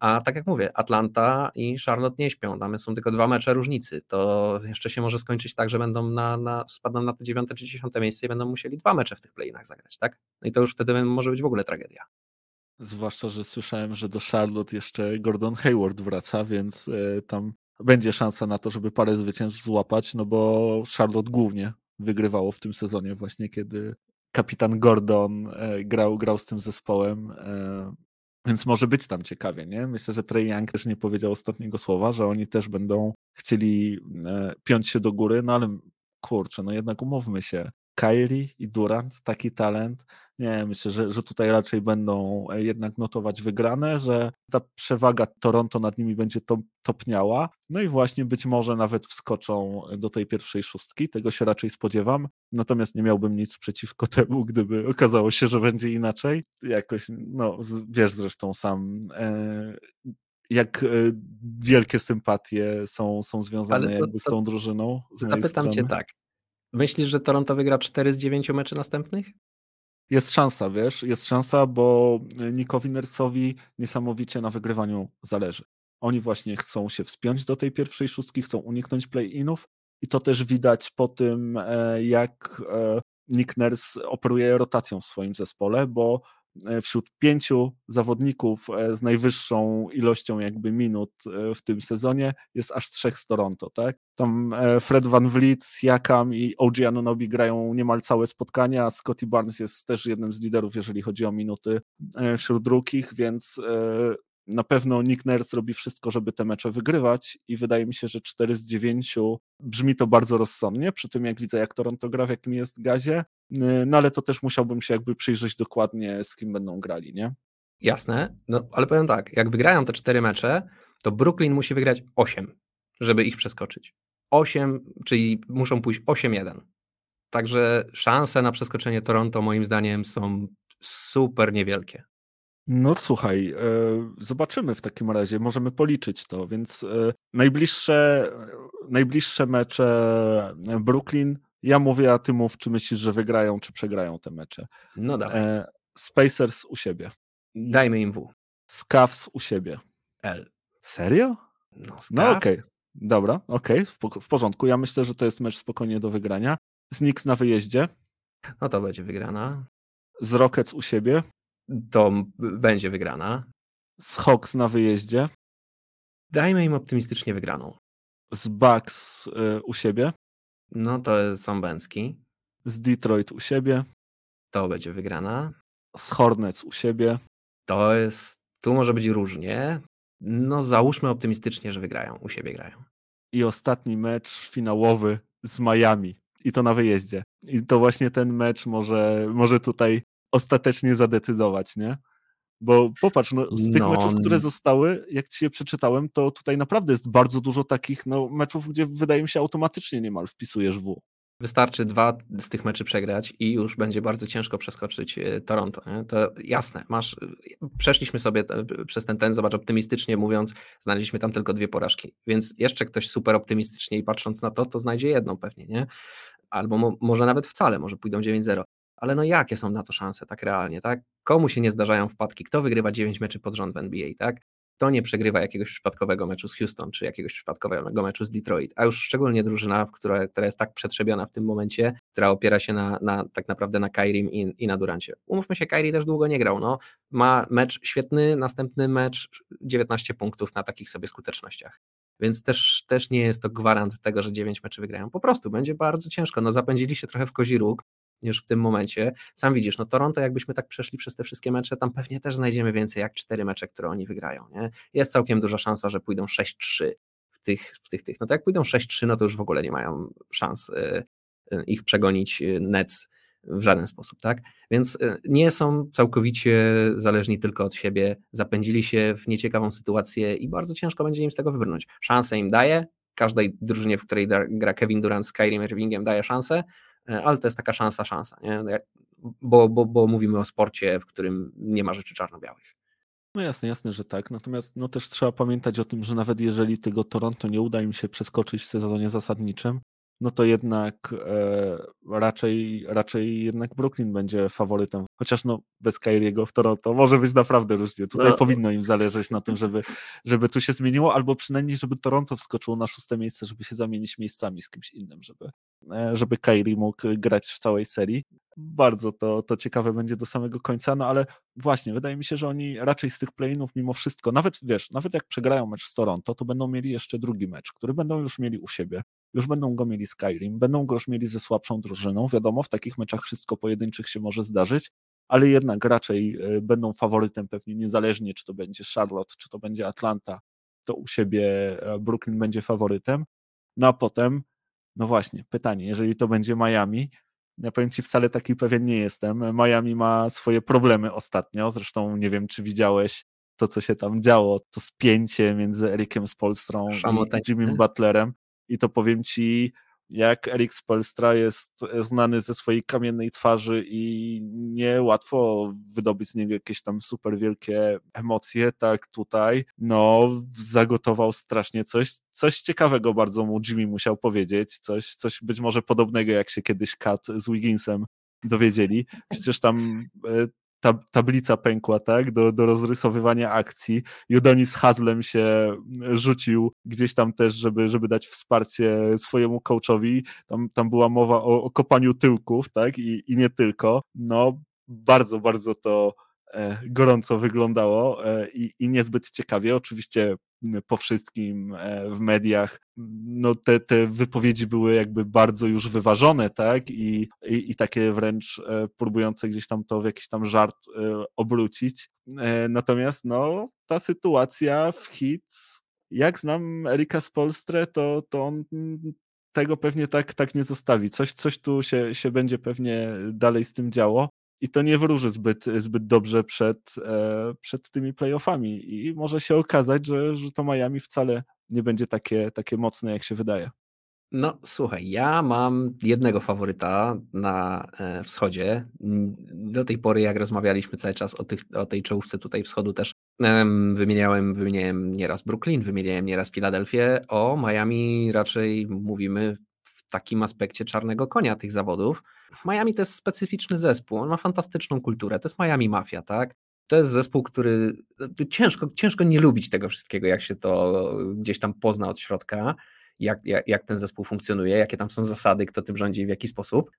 A tak jak mówię, Atlanta i Charlotte nie śpią, tam są tylko 2 mecze różnicy, to jeszcze się może skończyć tak, że będą spadną na to 9. czy 10. miejsce i będą musieli 2 mecze w tych play-inach zagrać, tak? No i to już wtedy może być w ogóle tragedia. Zwłaszcza, że słyszałem, że do Charlotte jeszcze Gordon Hayward wraca, więc tam będzie szansa na to, żeby parę zwycięstw złapać, no bo Charlotte głównie wygrywało w tym sezonie właśnie, kiedy kapitan Gordon grał z tym zespołem. Więc może być tam ciekawie, nie? Myślę, że Trae Young też nie powiedział ostatniego słowa, że oni też będą chcieli piąć się do góry, no ale kurczę, no jednak umówmy się, Kyrie i Durant, taki talent, nie, myślę, że tutaj raczej będą jednak notować wygrane, że ta przewaga Toronto nad nimi będzie topniała, no i właśnie być może nawet wskoczą do tej pierwszej 6, tego się raczej spodziewam, natomiast nie miałbym nic przeciwko temu, gdyby okazało się, że będzie inaczej. Jakoś, no wiesz zresztą sam, jak wielkie sympatie są związane z tą drużyną. Zapytam Cię tak, myślisz, że Toronto wygra 4 z 9 meczy następnych? Jest szansa, wiesz, bo Nickowi Nurse'owi niesamowicie na wygrywaniu zależy. Oni właśnie chcą się wspiąć do tej pierwszej 6, chcą uniknąć play-inów i to też widać po tym, jak Nick Nurse operuje rotacją w swoim zespole, bo wśród 5 zawodników z najwyższą ilością jakby minut w tym sezonie jest aż 3 z Toronto, tak? Tam Fred VanVleet, Siakam i OG Anunoby grają niemal całe spotkania, a Scottie Barnes jest też jednym z liderów, jeżeli chodzi o minuty wśród drugich, więc na pewno Nick Nurse robi wszystko, żeby te mecze wygrywać i wydaje mi się, że 4 z 9 brzmi to bardzo rozsądnie, przy tym jak widzę, jak Toronto gra, w jakim jest gazie, no ale to też musiałbym się jakby przyjrzeć dokładnie, z kim będą grali, nie? Jasne, no ale powiem tak, jak wygrają te 4 mecze, to Brooklyn musi wygrać 8, żeby ich przeskoczyć. 8, czyli muszą pójść 8-1. Także szanse na przeskoczenie Toronto moim zdaniem są super niewielkie. No słuchaj, zobaczymy w takim razie, możemy policzyć to, więc najbliższe mecze Brooklyn, ja mówię, a ty mów, czy myślisz, że wygrają, czy przegrają te mecze. No dawaj. Spacers u siebie. Dajmy im W. Cavs u siebie. L. Serio? No okej. Dobra, w porządku. Ja myślę, że to jest mecz spokojnie do wygrania. Z Knicks na wyjeździe. No to będzie wygrana. Z Rockets u siebie. To będzie wygrana. Z Hawks na wyjeździe. Dajmy im optymistycznie wygraną. Z Bucks u siebie. No to są Bęcki. Z Detroit u siebie. To będzie wygrana. Z Hornets u siebie. To jest, tu może być różnie. No załóżmy optymistycznie, że wygrają, u siebie grają. I ostatni mecz finałowy z Miami. I to na wyjeździe. I to właśnie ten mecz może tutaj ostatecznie zadecydować, nie? Bo popatrz, no, z tych meczów, które zostały, jak ci je przeczytałem, to tutaj naprawdę jest bardzo dużo takich meczów, gdzie wydaje mi się automatycznie niemal wpisujesz W. Wystarczy 2 z tych meczy przegrać i już będzie bardzo ciężko przeskoczyć Toronto. Nie? To jasne, przeszliśmy sobie przez ten, zobacz, optymistycznie mówiąc, znaleźliśmy tam tylko 2 porażki, więc jeszcze ktoś super optymistycznie i patrząc na to znajdzie jedną pewnie, nie? Albo może nawet wcale, może pójdą 9-0. Ale jakie są na to szanse tak realnie, tak? Komu się nie zdarzają wpadki? Kto wygrywa 9 meczy pod rząd w NBA, tak? Kto nie przegrywa jakiegoś przypadkowego meczu z Houston, czy jakiegoś przypadkowego meczu z Detroit, a już szczególnie drużyna, która jest tak przetrzebiona w tym momencie, która opiera się tak naprawdę na Kyrie i na Durancie. Umówmy się, Kyrie też długo nie grał, ma mecz świetny, następny mecz 19 punktów na takich sobie skutecznościach. Więc też nie jest to gwarant tego, że 9 meczy wygrają. Po prostu będzie bardzo ciężko, zapędzili się trochę w kozi róg już w tym momencie. Sam widzisz, Toronto, jakbyśmy tak przeszli przez te wszystkie mecze, tam pewnie też znajdziemy więcej jak 4 mecze, które oni wygrają, nie? Jest całkiem duża szansa, że pójdą 6-3 w tych. To jak pójdą 6-3, to już w ogóle nie mają szans ich przegonić Nets w żaden sposób, tak? Więc nie są całkowicie zależni tylko od siebie, zapędzili się w nieciekawą sytuację i bardzo ciężko będzie im z tego wybrnąć. Szansę im daje, każdej drużynie, w której gra Kevin Durant z Kyrie Irvingiem, daje szansę, ale to jest taka szansa, nie? Bo mówimy o sporcie, w którym nie ma rzeczy czarno-białych. No jasne, że tak, natomiast też trzeba pamiętać o tym, że nawet jeżeli tego Toronto nie uda im się przeskoczyć w sezonie zasadniczym, to jednak raczej jednak Brooklyn będzie faworytem. Chociaż bez Kyriego w Toronto może być naprawdę różnie. Tutaj powinno im zależeć na tym, żeby tu się zmieniło, albo przynajmniej, żeby Toronto wskoczyło na 6. miejsce, żeby się zamienić miejscami z kimś innym, żeby Kyrie mógł grać w całej serii. Bardzo to ciekawe będzie do samego końca, ale właśnie, wydaje mi się, że oni raczej z tych play-inów mimo wszystko, nawet jak przegrają mecz z Toronto, to będą mieli jeszcze drugi mecz, który będą już mieli u siebie. Już będą go mieli z Kyrie, będą go już mieli ze słabszą drużyną. Wiadomo, w takich meczach wszystko pojedynczych się może zdarzyć, ale jednak raczej będą faworytem pewnie niezależnie, czy to będzie Charlotte, czy to będzie Atlanta, to u siebie Brooklyn będzie faworytem. A potem, właśnie, pytanie, jeżeli to będzie Miami, ja powiem Ci, wcale taki pewien nie jestem. Miami ma swoje problemy ostatnio, zresztą nie wiem, czy widziałeś to, co się tam działo, to spięcie między Erikiem Spoelstrą i Jimmym Butlerem. I to powiem Ci, jak Erik Spoelstra jest znany ze swojej kamiennej twarzy i niełatwo wydobyć z niego jakieś tam super wielkie emocje, tak tutaj, zagotował strasznie coś ciekawego bardzo mu Jimmy musiał powiedzieć, coś być może podobnego jak się kiedyś Kat z Wigginsem dowiedzieli, przecież tam tablica pękła, tak, do rozrysowywania akcji. Udonis Haslem się rzucił gdzieś tam też, żeby dać wsparcie swojemu coachowi. Tam była mowa o kopaniu tyłków, tak, i nie tylko. Bardzo, bardzo to gorąco wyglądało i niezbyt ciekawie. Oczywiście po wszystkim w mediach te wypowiedzi były jakby bardzo już wyważone, tak, i takie wręcz próbujące gdzieś tam to w jakiś tam żart obrócić. Natomiast ta sytuacja w hit, jak znam Erika Spoelstrę, to on tego pewnie tak nie zostawi. Coś tu się będzie pewnie dalej z tym działo. I to nie wróży zbyt dobrze przed tymi playoffami i może się okazać, że to Miami wcale nie będzie takie mocne, jak się wydaje. Słuchaj, ja mam jednego faworyta na wschodzie. Do tej pory, jak rozmawialiśmy cały czas o tej czołówce tutaj wschodu też, wymieniałem nieraz Brooklyn, wymieniałem nieraz Filadelfię. O Miami raczej mówimy w takim aspekcie czarnego konia tych zawodów. Miami to jest specyficzny zespół, on ma fantastyczną kulturę, to jest Miami Mafia, tak? To jest zespół, który ciężko nie lubić tego wszystkiego, jak się to gdzieś tam pozna od środka. jak ten zespół funkcjonuje, jakie tam są zasady, kto tym rządzi, w jaki sposób.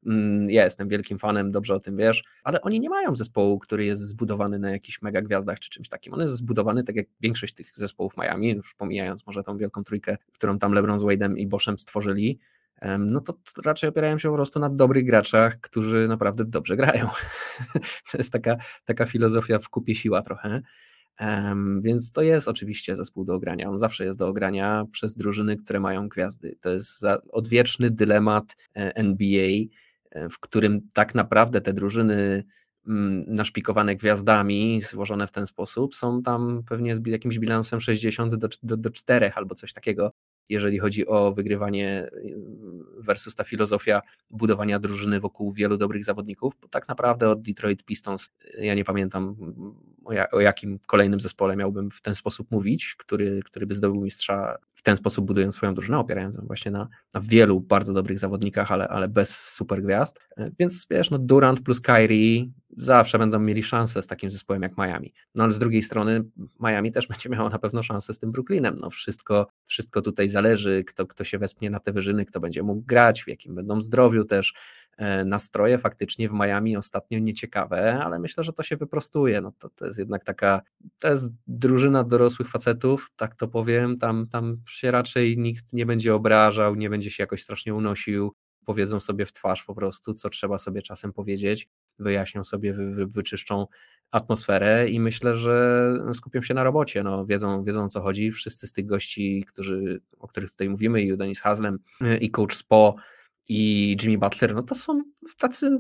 Ja jestem wielkim fanem, dobrze o tym wiesz, ale oni nie mają zespołu, który jest zbudowany na jakichś mega gwiazdach czy czymś takim. On jest zbudowany tak jak większość tych zespołów Miami, już pomijając może tą wielką trójkę, którą tam LeBron z Wade'em i Boszem stworzyli, no to raczej opierają się po prostu na dobrych graczach, którzy naprawdę dobrze grają. To jest taka filozofia w kupie siła trochę. Więc to jest oczywiście zespół do ogrania. On zawsze jest do ogrania przez drużyny, które mają gwiazdy. To jest odwieczny dylemat NBA, w którym tak naprawdę te drużyny naszpikowane gwiazdami, złożone w ten sposób, są tam pewnie z jakimś bilansem 60 do 4 albo coś takiego, jeżeli chodzi o wygrywanie versus ta filozofia budowania drużyny wokół wielu dobrych zawodników, bo tak naprawdę od Detroit Pistons, ja nie pamiętam o jakim kolejnym zespole miałbym w ten sposób mówić, który by zdobył mistrza w ten sposób, budując swoją drużynę, opierając ją właśnie na wielu bardzo dobrych zawodnikach, ale bez super gwiazd, więc wiesz, no Durant plus Kyrie zawsze będą mieli szansę z takim zespołem jak Miami, no ale z drugiej strony Miami też będzie miało na pewno szansę z tym Brooklynem, no wszystko tutaj zależy, kto się wespnie na te wyżyny, kto będzie mógł grać, w jakim będą zdrowiu też. Nastroje faktycznie w Miami ostatnio nieciekawe, ale myślę, że to się wyprostuje. No to jest jednak to jest drużyna dorosłych facetów, tak to powiem, tam się raczej nikt nie będzie obrażał, nie będzie się jakoś strasznie unosił, powiedzą sobie w twarz po prostu, co trzeba sobie czasem powiedzieć, wyjaśnią sobie, wyczyszczą atmosferę i myślę, że skupią się na robocie, no wiedzą co chodzi, wszyscy z tych gości, o których tutaj mówimy, i Udonis Haslem, i coach Spo, i Jimmy Butler, no to są tacy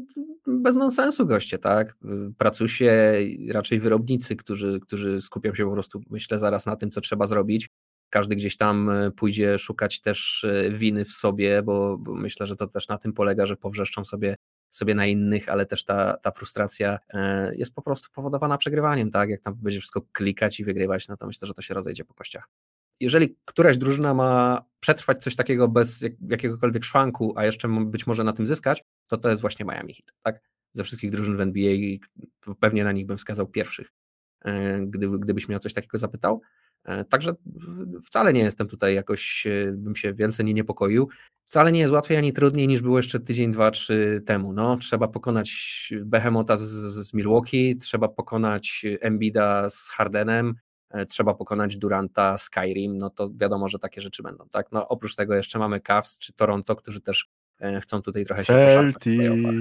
bez nonsensu goście, tak? Pracusie, raczej wyrobnicy, którzy skupią się po prostu, myślę, zaraz na tym, co trzeba zrobić. Każdy gdzieś tam pójdzie szukać też winy w sobie, bo myślę, że to też na tym polega, że powrzeszczą sobie na innych, ale też ta frustracja jest po prostu powodowana przegrywaniem, tak? Jak tam będzie wszystko klikać i wygrywać, no to myślę, że to się rozejdzie po kościach. Jeżeli któraś drużyna ma przetrwać coś takiego bez jakiegokolwiek szwanku, a jeszcze być może na tym zyskać, to jest właśnie Miami Heat, tak? Ze wszystkich drużyn w NBA pewnie na nich bym wskazał pierwszych, gdybyś mnie o coś takiego zapytał. Także wcale nie jestem tutaj jakoś, bym się więcej nie niepokoił. Wcale nie jest łatwiej ani trudniej niż było jeszcze tydzień, dwa, trzy temu. No, trzeba pokonać Behemota z Milwaukee, trzeba pokonać Embida z Hardenem, trzeba pokonać Duranta z Kyrim, no to wiadomo, że takie rzeczy będą, tak? No oprócz tego jeszcze mamy Cavs czy Toronto, którzy też chcą tutaj trochę Celtics się poszarpać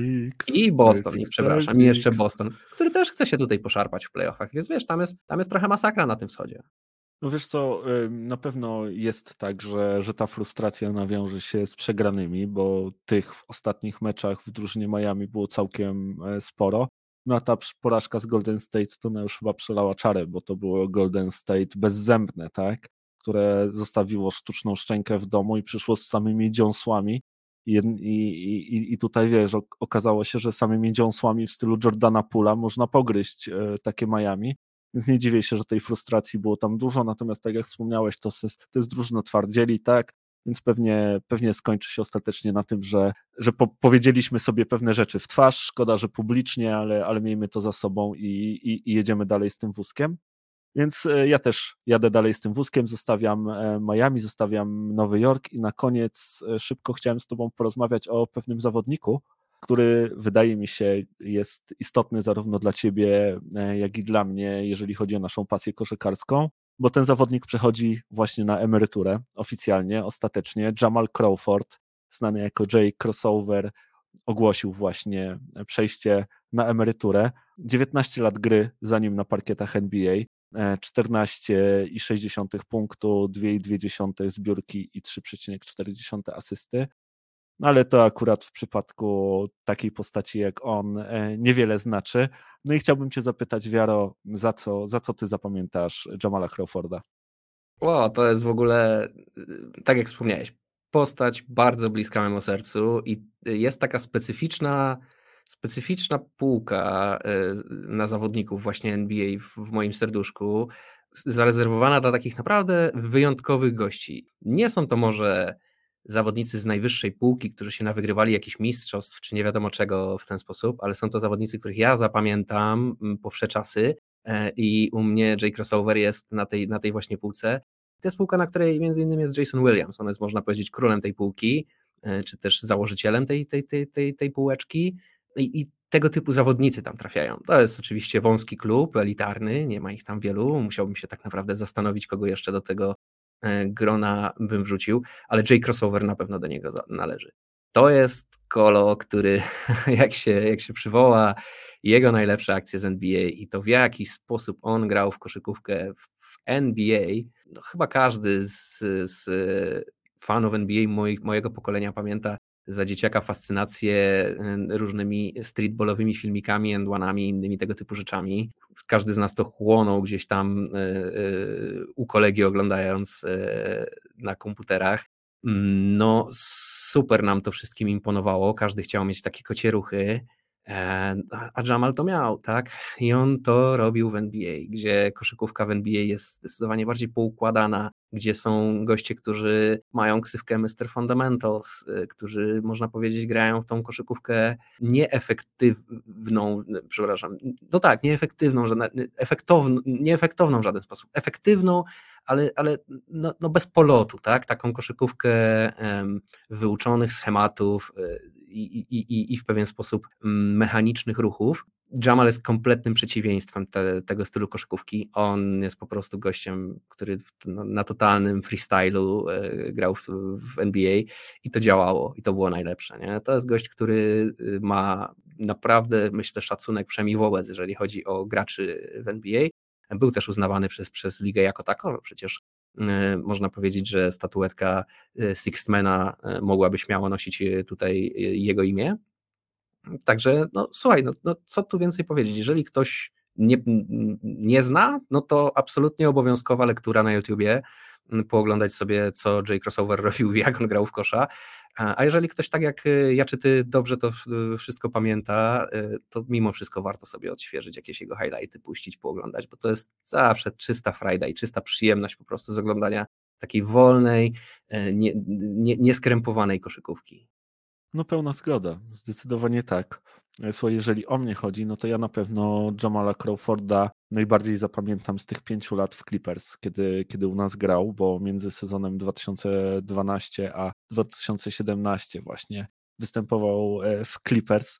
w i Boston, przepraszam, i jeszcze Boston, który też chce się tutaj poszarpać w playoffach, więc wiesz, tam jest trochę masakra na tym wschodzie. No wiesz co, na pewno jest tak, że ta frustracja nawiąże się z przegranymi, bo tych w ostatnich meczach w drużynie Miami było całkiem sporo. No a ta porażka z Golden State to ona już chyba przelała czarę, bo to było Golden State bezzębne, tak? Które zostawiło sztuczną szczękę w domu i przyszło z samymi dziąsłami. I tutaj wiesz, okazało się, że samymi dziąsłami w stylu Jordana Poola można pogryźć takie Miami. Więc nie dziwię się, że tej frustracji było tam dużo, natomiast tak jak wspomniałeś, to jest drużyna twardzieli, tak? Więc pewnie skończy się ostatecznie na tym, że powiedzieliśmy sobie pewne rzeczy w twarz, szkoda, że publicznie, ale miejmy to za sobą i jedziemy dalej z tym wózkiem. Więc ja też jadę dalej z tym wózkiem, zostawiam Miami, zostawiam Nowy Jork i na koniec szybko chciałem z tobą porozmawiać o pewnym zawodniku, który wydaje mi się jest istotny zarówno dla ciebie, jak i dla mnie, jeżeli chodzi o naszą pasję koszykarską, bo ten zawodnik przechodzi właśnie na emeryturę oficjalnie, ostatecznie. Jamal Crawford, znany jako J-Crossover, ogłosił właśnie przejście na emeryturę. 19 lat gry za nim na parkietach NBA, 14,6 punktu, 2,2 zbiórki i 3,4 asysty. Ale to akurat w przypadku takiej postaci jak on niewiele znaczy. No i chciałbym cię zapytać, Wiaro, za co ty zapamiętasz Jamala Crawforda? To jest w ogóle, tak jak wspomniałeś, postać bardzo bliska memu sercu i jest taka specyficzna półka na zawodników właśnie NBA w moim serduszku, zarezerwowana dla takich naprawdę wyjątkowych gości. Nie są to może zawodnicy z najwyższej półki, którzy się nawygrywali jakichś mistrzostw, czy nie wiadomo czego w ten sposób, ale są to zawodnicy, których ja zapamiętam po wsze czasy i u mnie J-Crossover jest na tej właśnie półce. To jest półka, na której między innymi jest Jason Williams. On jest, można powiedzieć, królem tej półki, czy też założycielem tej półeczki. I tego typu zawodnicy tam trafiają. To jest oczywiście wąski klub, elitarny, nie ma ich tam wielu. Musiałbym się tak naprawdę zastanowić, kogo jeszcze do tego grona bym wrzucił, ale J-Crossover na pewno do niego należy. To jest kolo, który jak się przywoła, jego najlepsze akcje z NBA i to w jaki sposób on grał w koszykówkę w NBA, no chyba każdy z fanów NBA mojego pokolenia pamięta za dzieciaka fascynację różnymi streetballowymi filmikami, endwanami i innymi tego typu rzeczami. Każdy z nas to chłonął gdzieś tam u kolegi oglądając na komputerach. No super nam to wszystkim imponowało, każdy chciał mieć takie kocie ruchy, a Jamal to miał, tak? I on to robił w NBA, gdzie koszykówka w NBA jest zdecydowanie bardziej poukładana, gdzie są goście, którzy mają ksywkę Mr. Fundamentals, którzy, można powiedzieć, grają w tą koszykówkę efektowną w żaden sposób, efektywną, ale no bez polotu, tak? Taką koszykówkę wyuczonych schematów i w pewien sposób mechanicznych ruchów. Jamal jest kompletnym przeciwieństwem tego stylu koszykówki. On jest po prostu gościem, który na totalnym freestylu grał w NBA i to działało i to było najlepsze, nie? To jest gość, który ma naprawdę, myślę, szacunek przynajmniej wobec, jeżeli chodzi o graczy w NBA. Był też uznawany przez ligę jako taką, przecież można powiedzieć, że statuetka Sixthmana mogłaby śmiało nosić tutaj jego imię. Także, no słuchaj, no co tu więcej powiedzieć, jeżeli ktoś nie zna, no to absolutnie obowiązkowa lektura na YouTubie, pooglądać sobie, co J-Crossover robił, jak on grał w kosza, a jeżeli ktoś tak jak ja czy ty dobrze to wszystko pamięta, to mimo wszystko warto sobie odświeżyć jakieś jego highlighty, puścić, pooglądać, bo to jest zawsze czysta frajda i czysta przyjemność po prostu z oglądania takiej wolnej, nieskrępowanej koszykówki. No pełna zgoda, zdecydowanie tak. Słuchaj, jeżeli o mnie chodzi, no to ja na pewno Jamala Crawforda najbardziej zapamiętam z tych 5 lat w Clippers, kiedy u nas grał, bo między sezonem 2012 a 2017 właśnie występował w Clippers.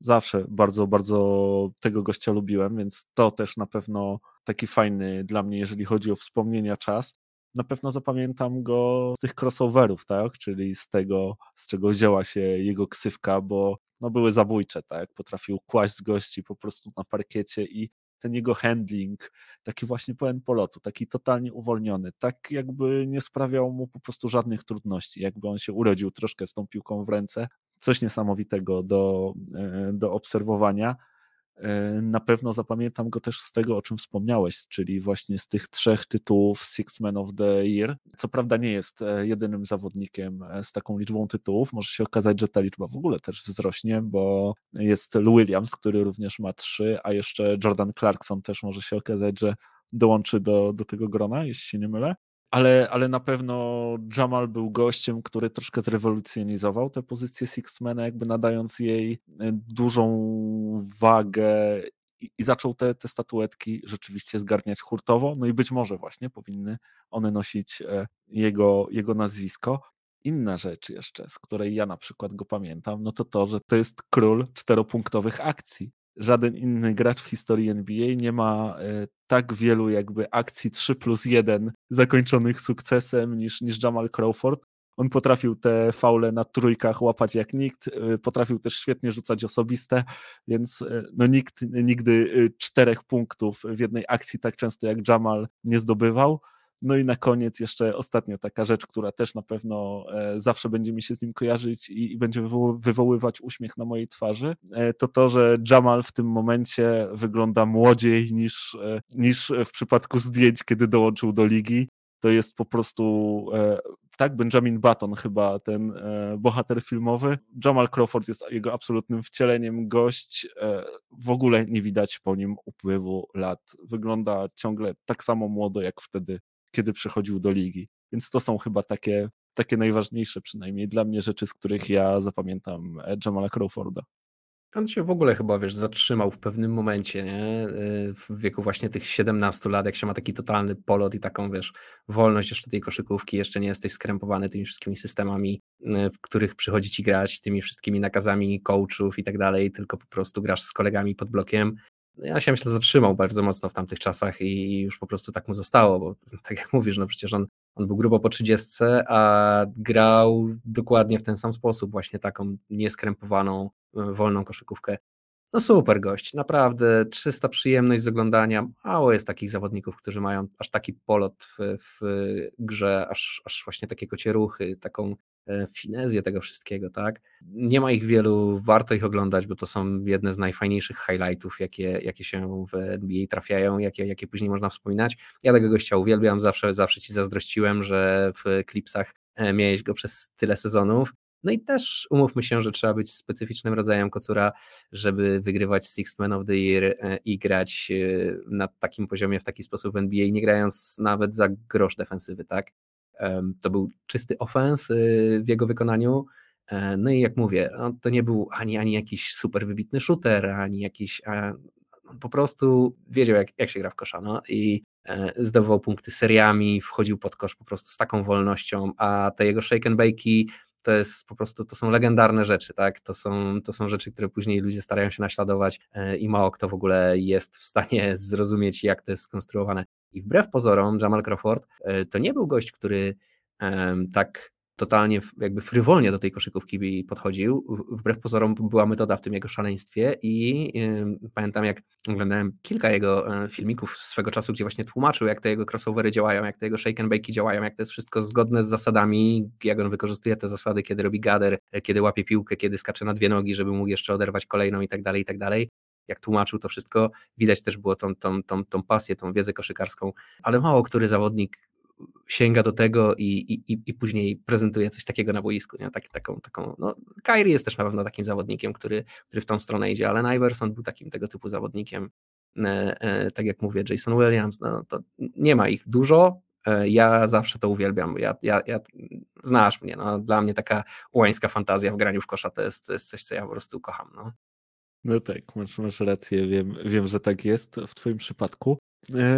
Zawsze bardzo, bardzo tego gościa lubiłem, więc to też na pewno taki fajny dla mnie, jeżeli chodzi o wspomnienia czas. Na pewno zapamiętam go z tych crossoverów, tak? Czyli z tego, z czego wzięła się jego ksywka, bo no, były zabójcze, tak? Potrafił kłaść z gości po prostu na parkiecie i ten jego handling, taki właśnie pełen polotu, taki totalnie uwolniony, tak jakby nie sprawiał mu po prostu żadnych trudności, jakby on się urodził troszkę z tą piłką w ręce, coś niesamowitego do obserwowania. Na pewno zapamiętam go też z tego, o czym wspomniałeś, czyli właśnie z tych 3 tytułów Six Man of the Year. Co prawda nie jest jedynym zawodnikiem z taką liczbą tytułów, może się okazać, że ta liczba w ogóle też wzrośnie, bo jest Lou Williams, który również ma 3, a jeszcze Jordan Clarkson też może się okazać, że dołączy do tego grona, jeśli się nie mylę. Ale na pewno Jamal był gościem, który troszkę zrewolucjonizował tę pozycję Sixmana, jakby nadając jej dużą wagę i zaczął te statuetki rzeczywiście zgarniać hurtowo, no i być może właśnie powinny one nosić jego nazwisko. Inna rzecz jeszcze, z której ja na przykład go pamiętam, no to, że to jest król 4-punktowych akcji. Żaden inny gracz w historii NBA nie ma tak wielu jakby akcji 3+1 zakończonych sukcesem niż Jamal Crawford. On potrafił te faule na trójkach łapać jak nikt, potrafił też świetnie rzucać osobiste, więc no nikt nigdy 4 punktów w jednej akcji tak często jak Jamal nie zdobywał. No i na koniec jeszcze ostatnia taka rzecz, która też na pewno zawsze będzie mi się z nim kojarzyć i będzie wywoływać uśmiech na mojej twarzy, to, że Jamal w tym momencie wygląda młodziej niż w przypadku zdjęć, kiedy dołączył do ligi. To jest po prostu, tak, Benjamin Button chyba, ten bohater filmowy. Jamal Crawford jest jego absolutnym wcieleniem, gość, w ogóle nie widać po nim upływu lat. Wygląda ciągle tak samo młodo jak wtedy, kiedy przychodził do ligi. Więc to są chyba takie najważniejsze, przynajmniej dla mnie, rzeczy, z których ja zapamiętam Jamala Crawforda. On się w ogóle chyba, wiesz, zatrzymał w pewnym momencie, nie? W wieku właśnie tych 17 lat, jak się ma taki totalny polot i taką, wiesz, wolność jeszcze tej koszykówki, jeszcze nie jesteś skrępowany tymi wszystkimi systemami, w których przychodzi ci grać, tymi wszystkimi nakazami coachów i tak dalej, tylko po prostu grasz z kolegami pod blokiem. Ja się, myślę, zatrzymał bardzo mocno w tamtych czasach i już po prostu tak mu zostało, bo tak jak mówisz, no przecież on był grubo po 30, a grał dokładnie w ten sam sposób, właśnie taką nieskrępowaną, wolną koszykówkę. No super gość, naprawdę czysta przyjemność z oglądania. Mało jest takich zawodników, którzy mają aż taki polot w grze, aż właśnie takie kocie ruchy, taką finezję tego wszystkiego, tak? Nie ma ich wielu, warto ich oglądać, bo to są jedne z najfajniejszych highlightów, jakie się w NBA trafiają, jakie później można wspominać. Ja tego gościa uwielbiam, zawsze ci zazdrościłem, że w klipsach miałeś go przez tyle sezonów. No i też umówmy się, że trzeba być specyficznym rodzajem kocura, żeby wygrywać Sixth Man of the Year i grać na takim poziomie, w taki sposób w NBA, nie grając nawet za grosz defensywy, tak? To był czysty ofens w jego wykonaniu, no i jak mówię, to nie był ani jakiś super wybitny shooter, ani jakiś, po prostu wiedział jak się gra w kosza, no i zdobywał punkty seriami, wchodził pod kosz po prostu z taką wolnością, a te jego shake and bake'i to jest po prostu, to są legendarne rzeczy, tak? To są rzeczy, które później ludzie starają się naśladować i mało kto w ogóle jest w stanie zrozumieć, jak to jest skonstruowane. I wbrew pozorom Jamal Crawford to nie był gość, który tak totalnie jakby frywolnie do tej koszykówki podchodził. Wbrew pozorom była metoda w tym jego szaleństwie i pamiętam, jak oglądałem kilka jego filmików swego czasu, gdzie właśnie tłumaczył, jak te jego crossovery działają, jak te jego shake and bake'i działają, jak to jest wszystko zgodne z zasadami, jak on wykorzystuje te zasady, kiedy robi gather, kiedy łapie piłkę, kiedy skacze na dwie nogi, żeby mógł jeszcze oderwać kolejną i tak dalej, i tak dalej. Jak tłumaczył to wszystko, widać też było tą pasję, tą wiedzę koszykarską, ale mało który zawodnik sięga do tego i później prezentuje coś takiego na boisku, nie? Taką, no, Kyrie jest też na pewno takim zawodnikiem, który w tą stronę idzie, ale Iverson był takim tego typu zawodnikiem, tak jak mówię, Jason Williams, no, to nie ma ich dużo, ja zawsze to uwielbiam, ja znasz mnie, no, dla mnie taka ułańska fantazja w graniu w kosza to jest coś, co ja po prostu kocham, no. No tak, masz rację, wiem, że tak jest w twoim przypadku.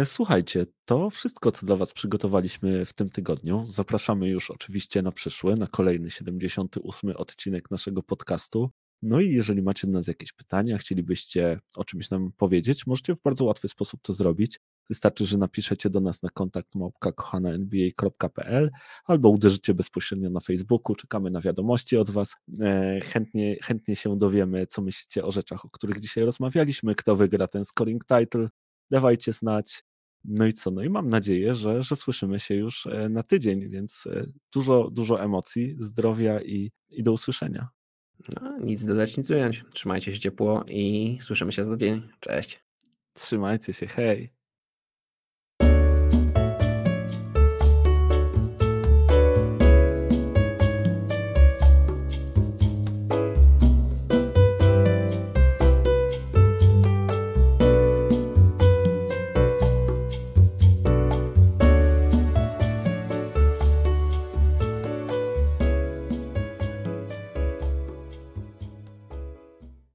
Słuchajcie, to wszystko, co dla was przygotowaliśmy w tym tygodniu. Zapraszamy już oczywiście na przyszły, na kolejny 78. odcinek naszego podcastu. No i jeżeli macie do nas jakieś pytania, chcielibyście o czymś nam powiedzieć, możecie w bardzo łatwy sposób to zrobić. Wystarczy, że napiszecie do nas na kontakt@kochananba.pl albo uderzycie bezpośrednio na Facebooku, czekamy na wiadomości od was, chętnie się dowiemy, co myślicie o rzeczach, o których dzisiaj rozmawialiśmy, kto wygra ten scoring title, dawajcie znać, no i co, no i mam nadzieję, że słyszymy się już na tydzień, więc dużo emocji, zdrowia i do usłyszenia. No, nic dodać, nic ująć, trzymajcie się ciepło i słyszymy się za tydzień, cześć. Trzymajcie się, hej.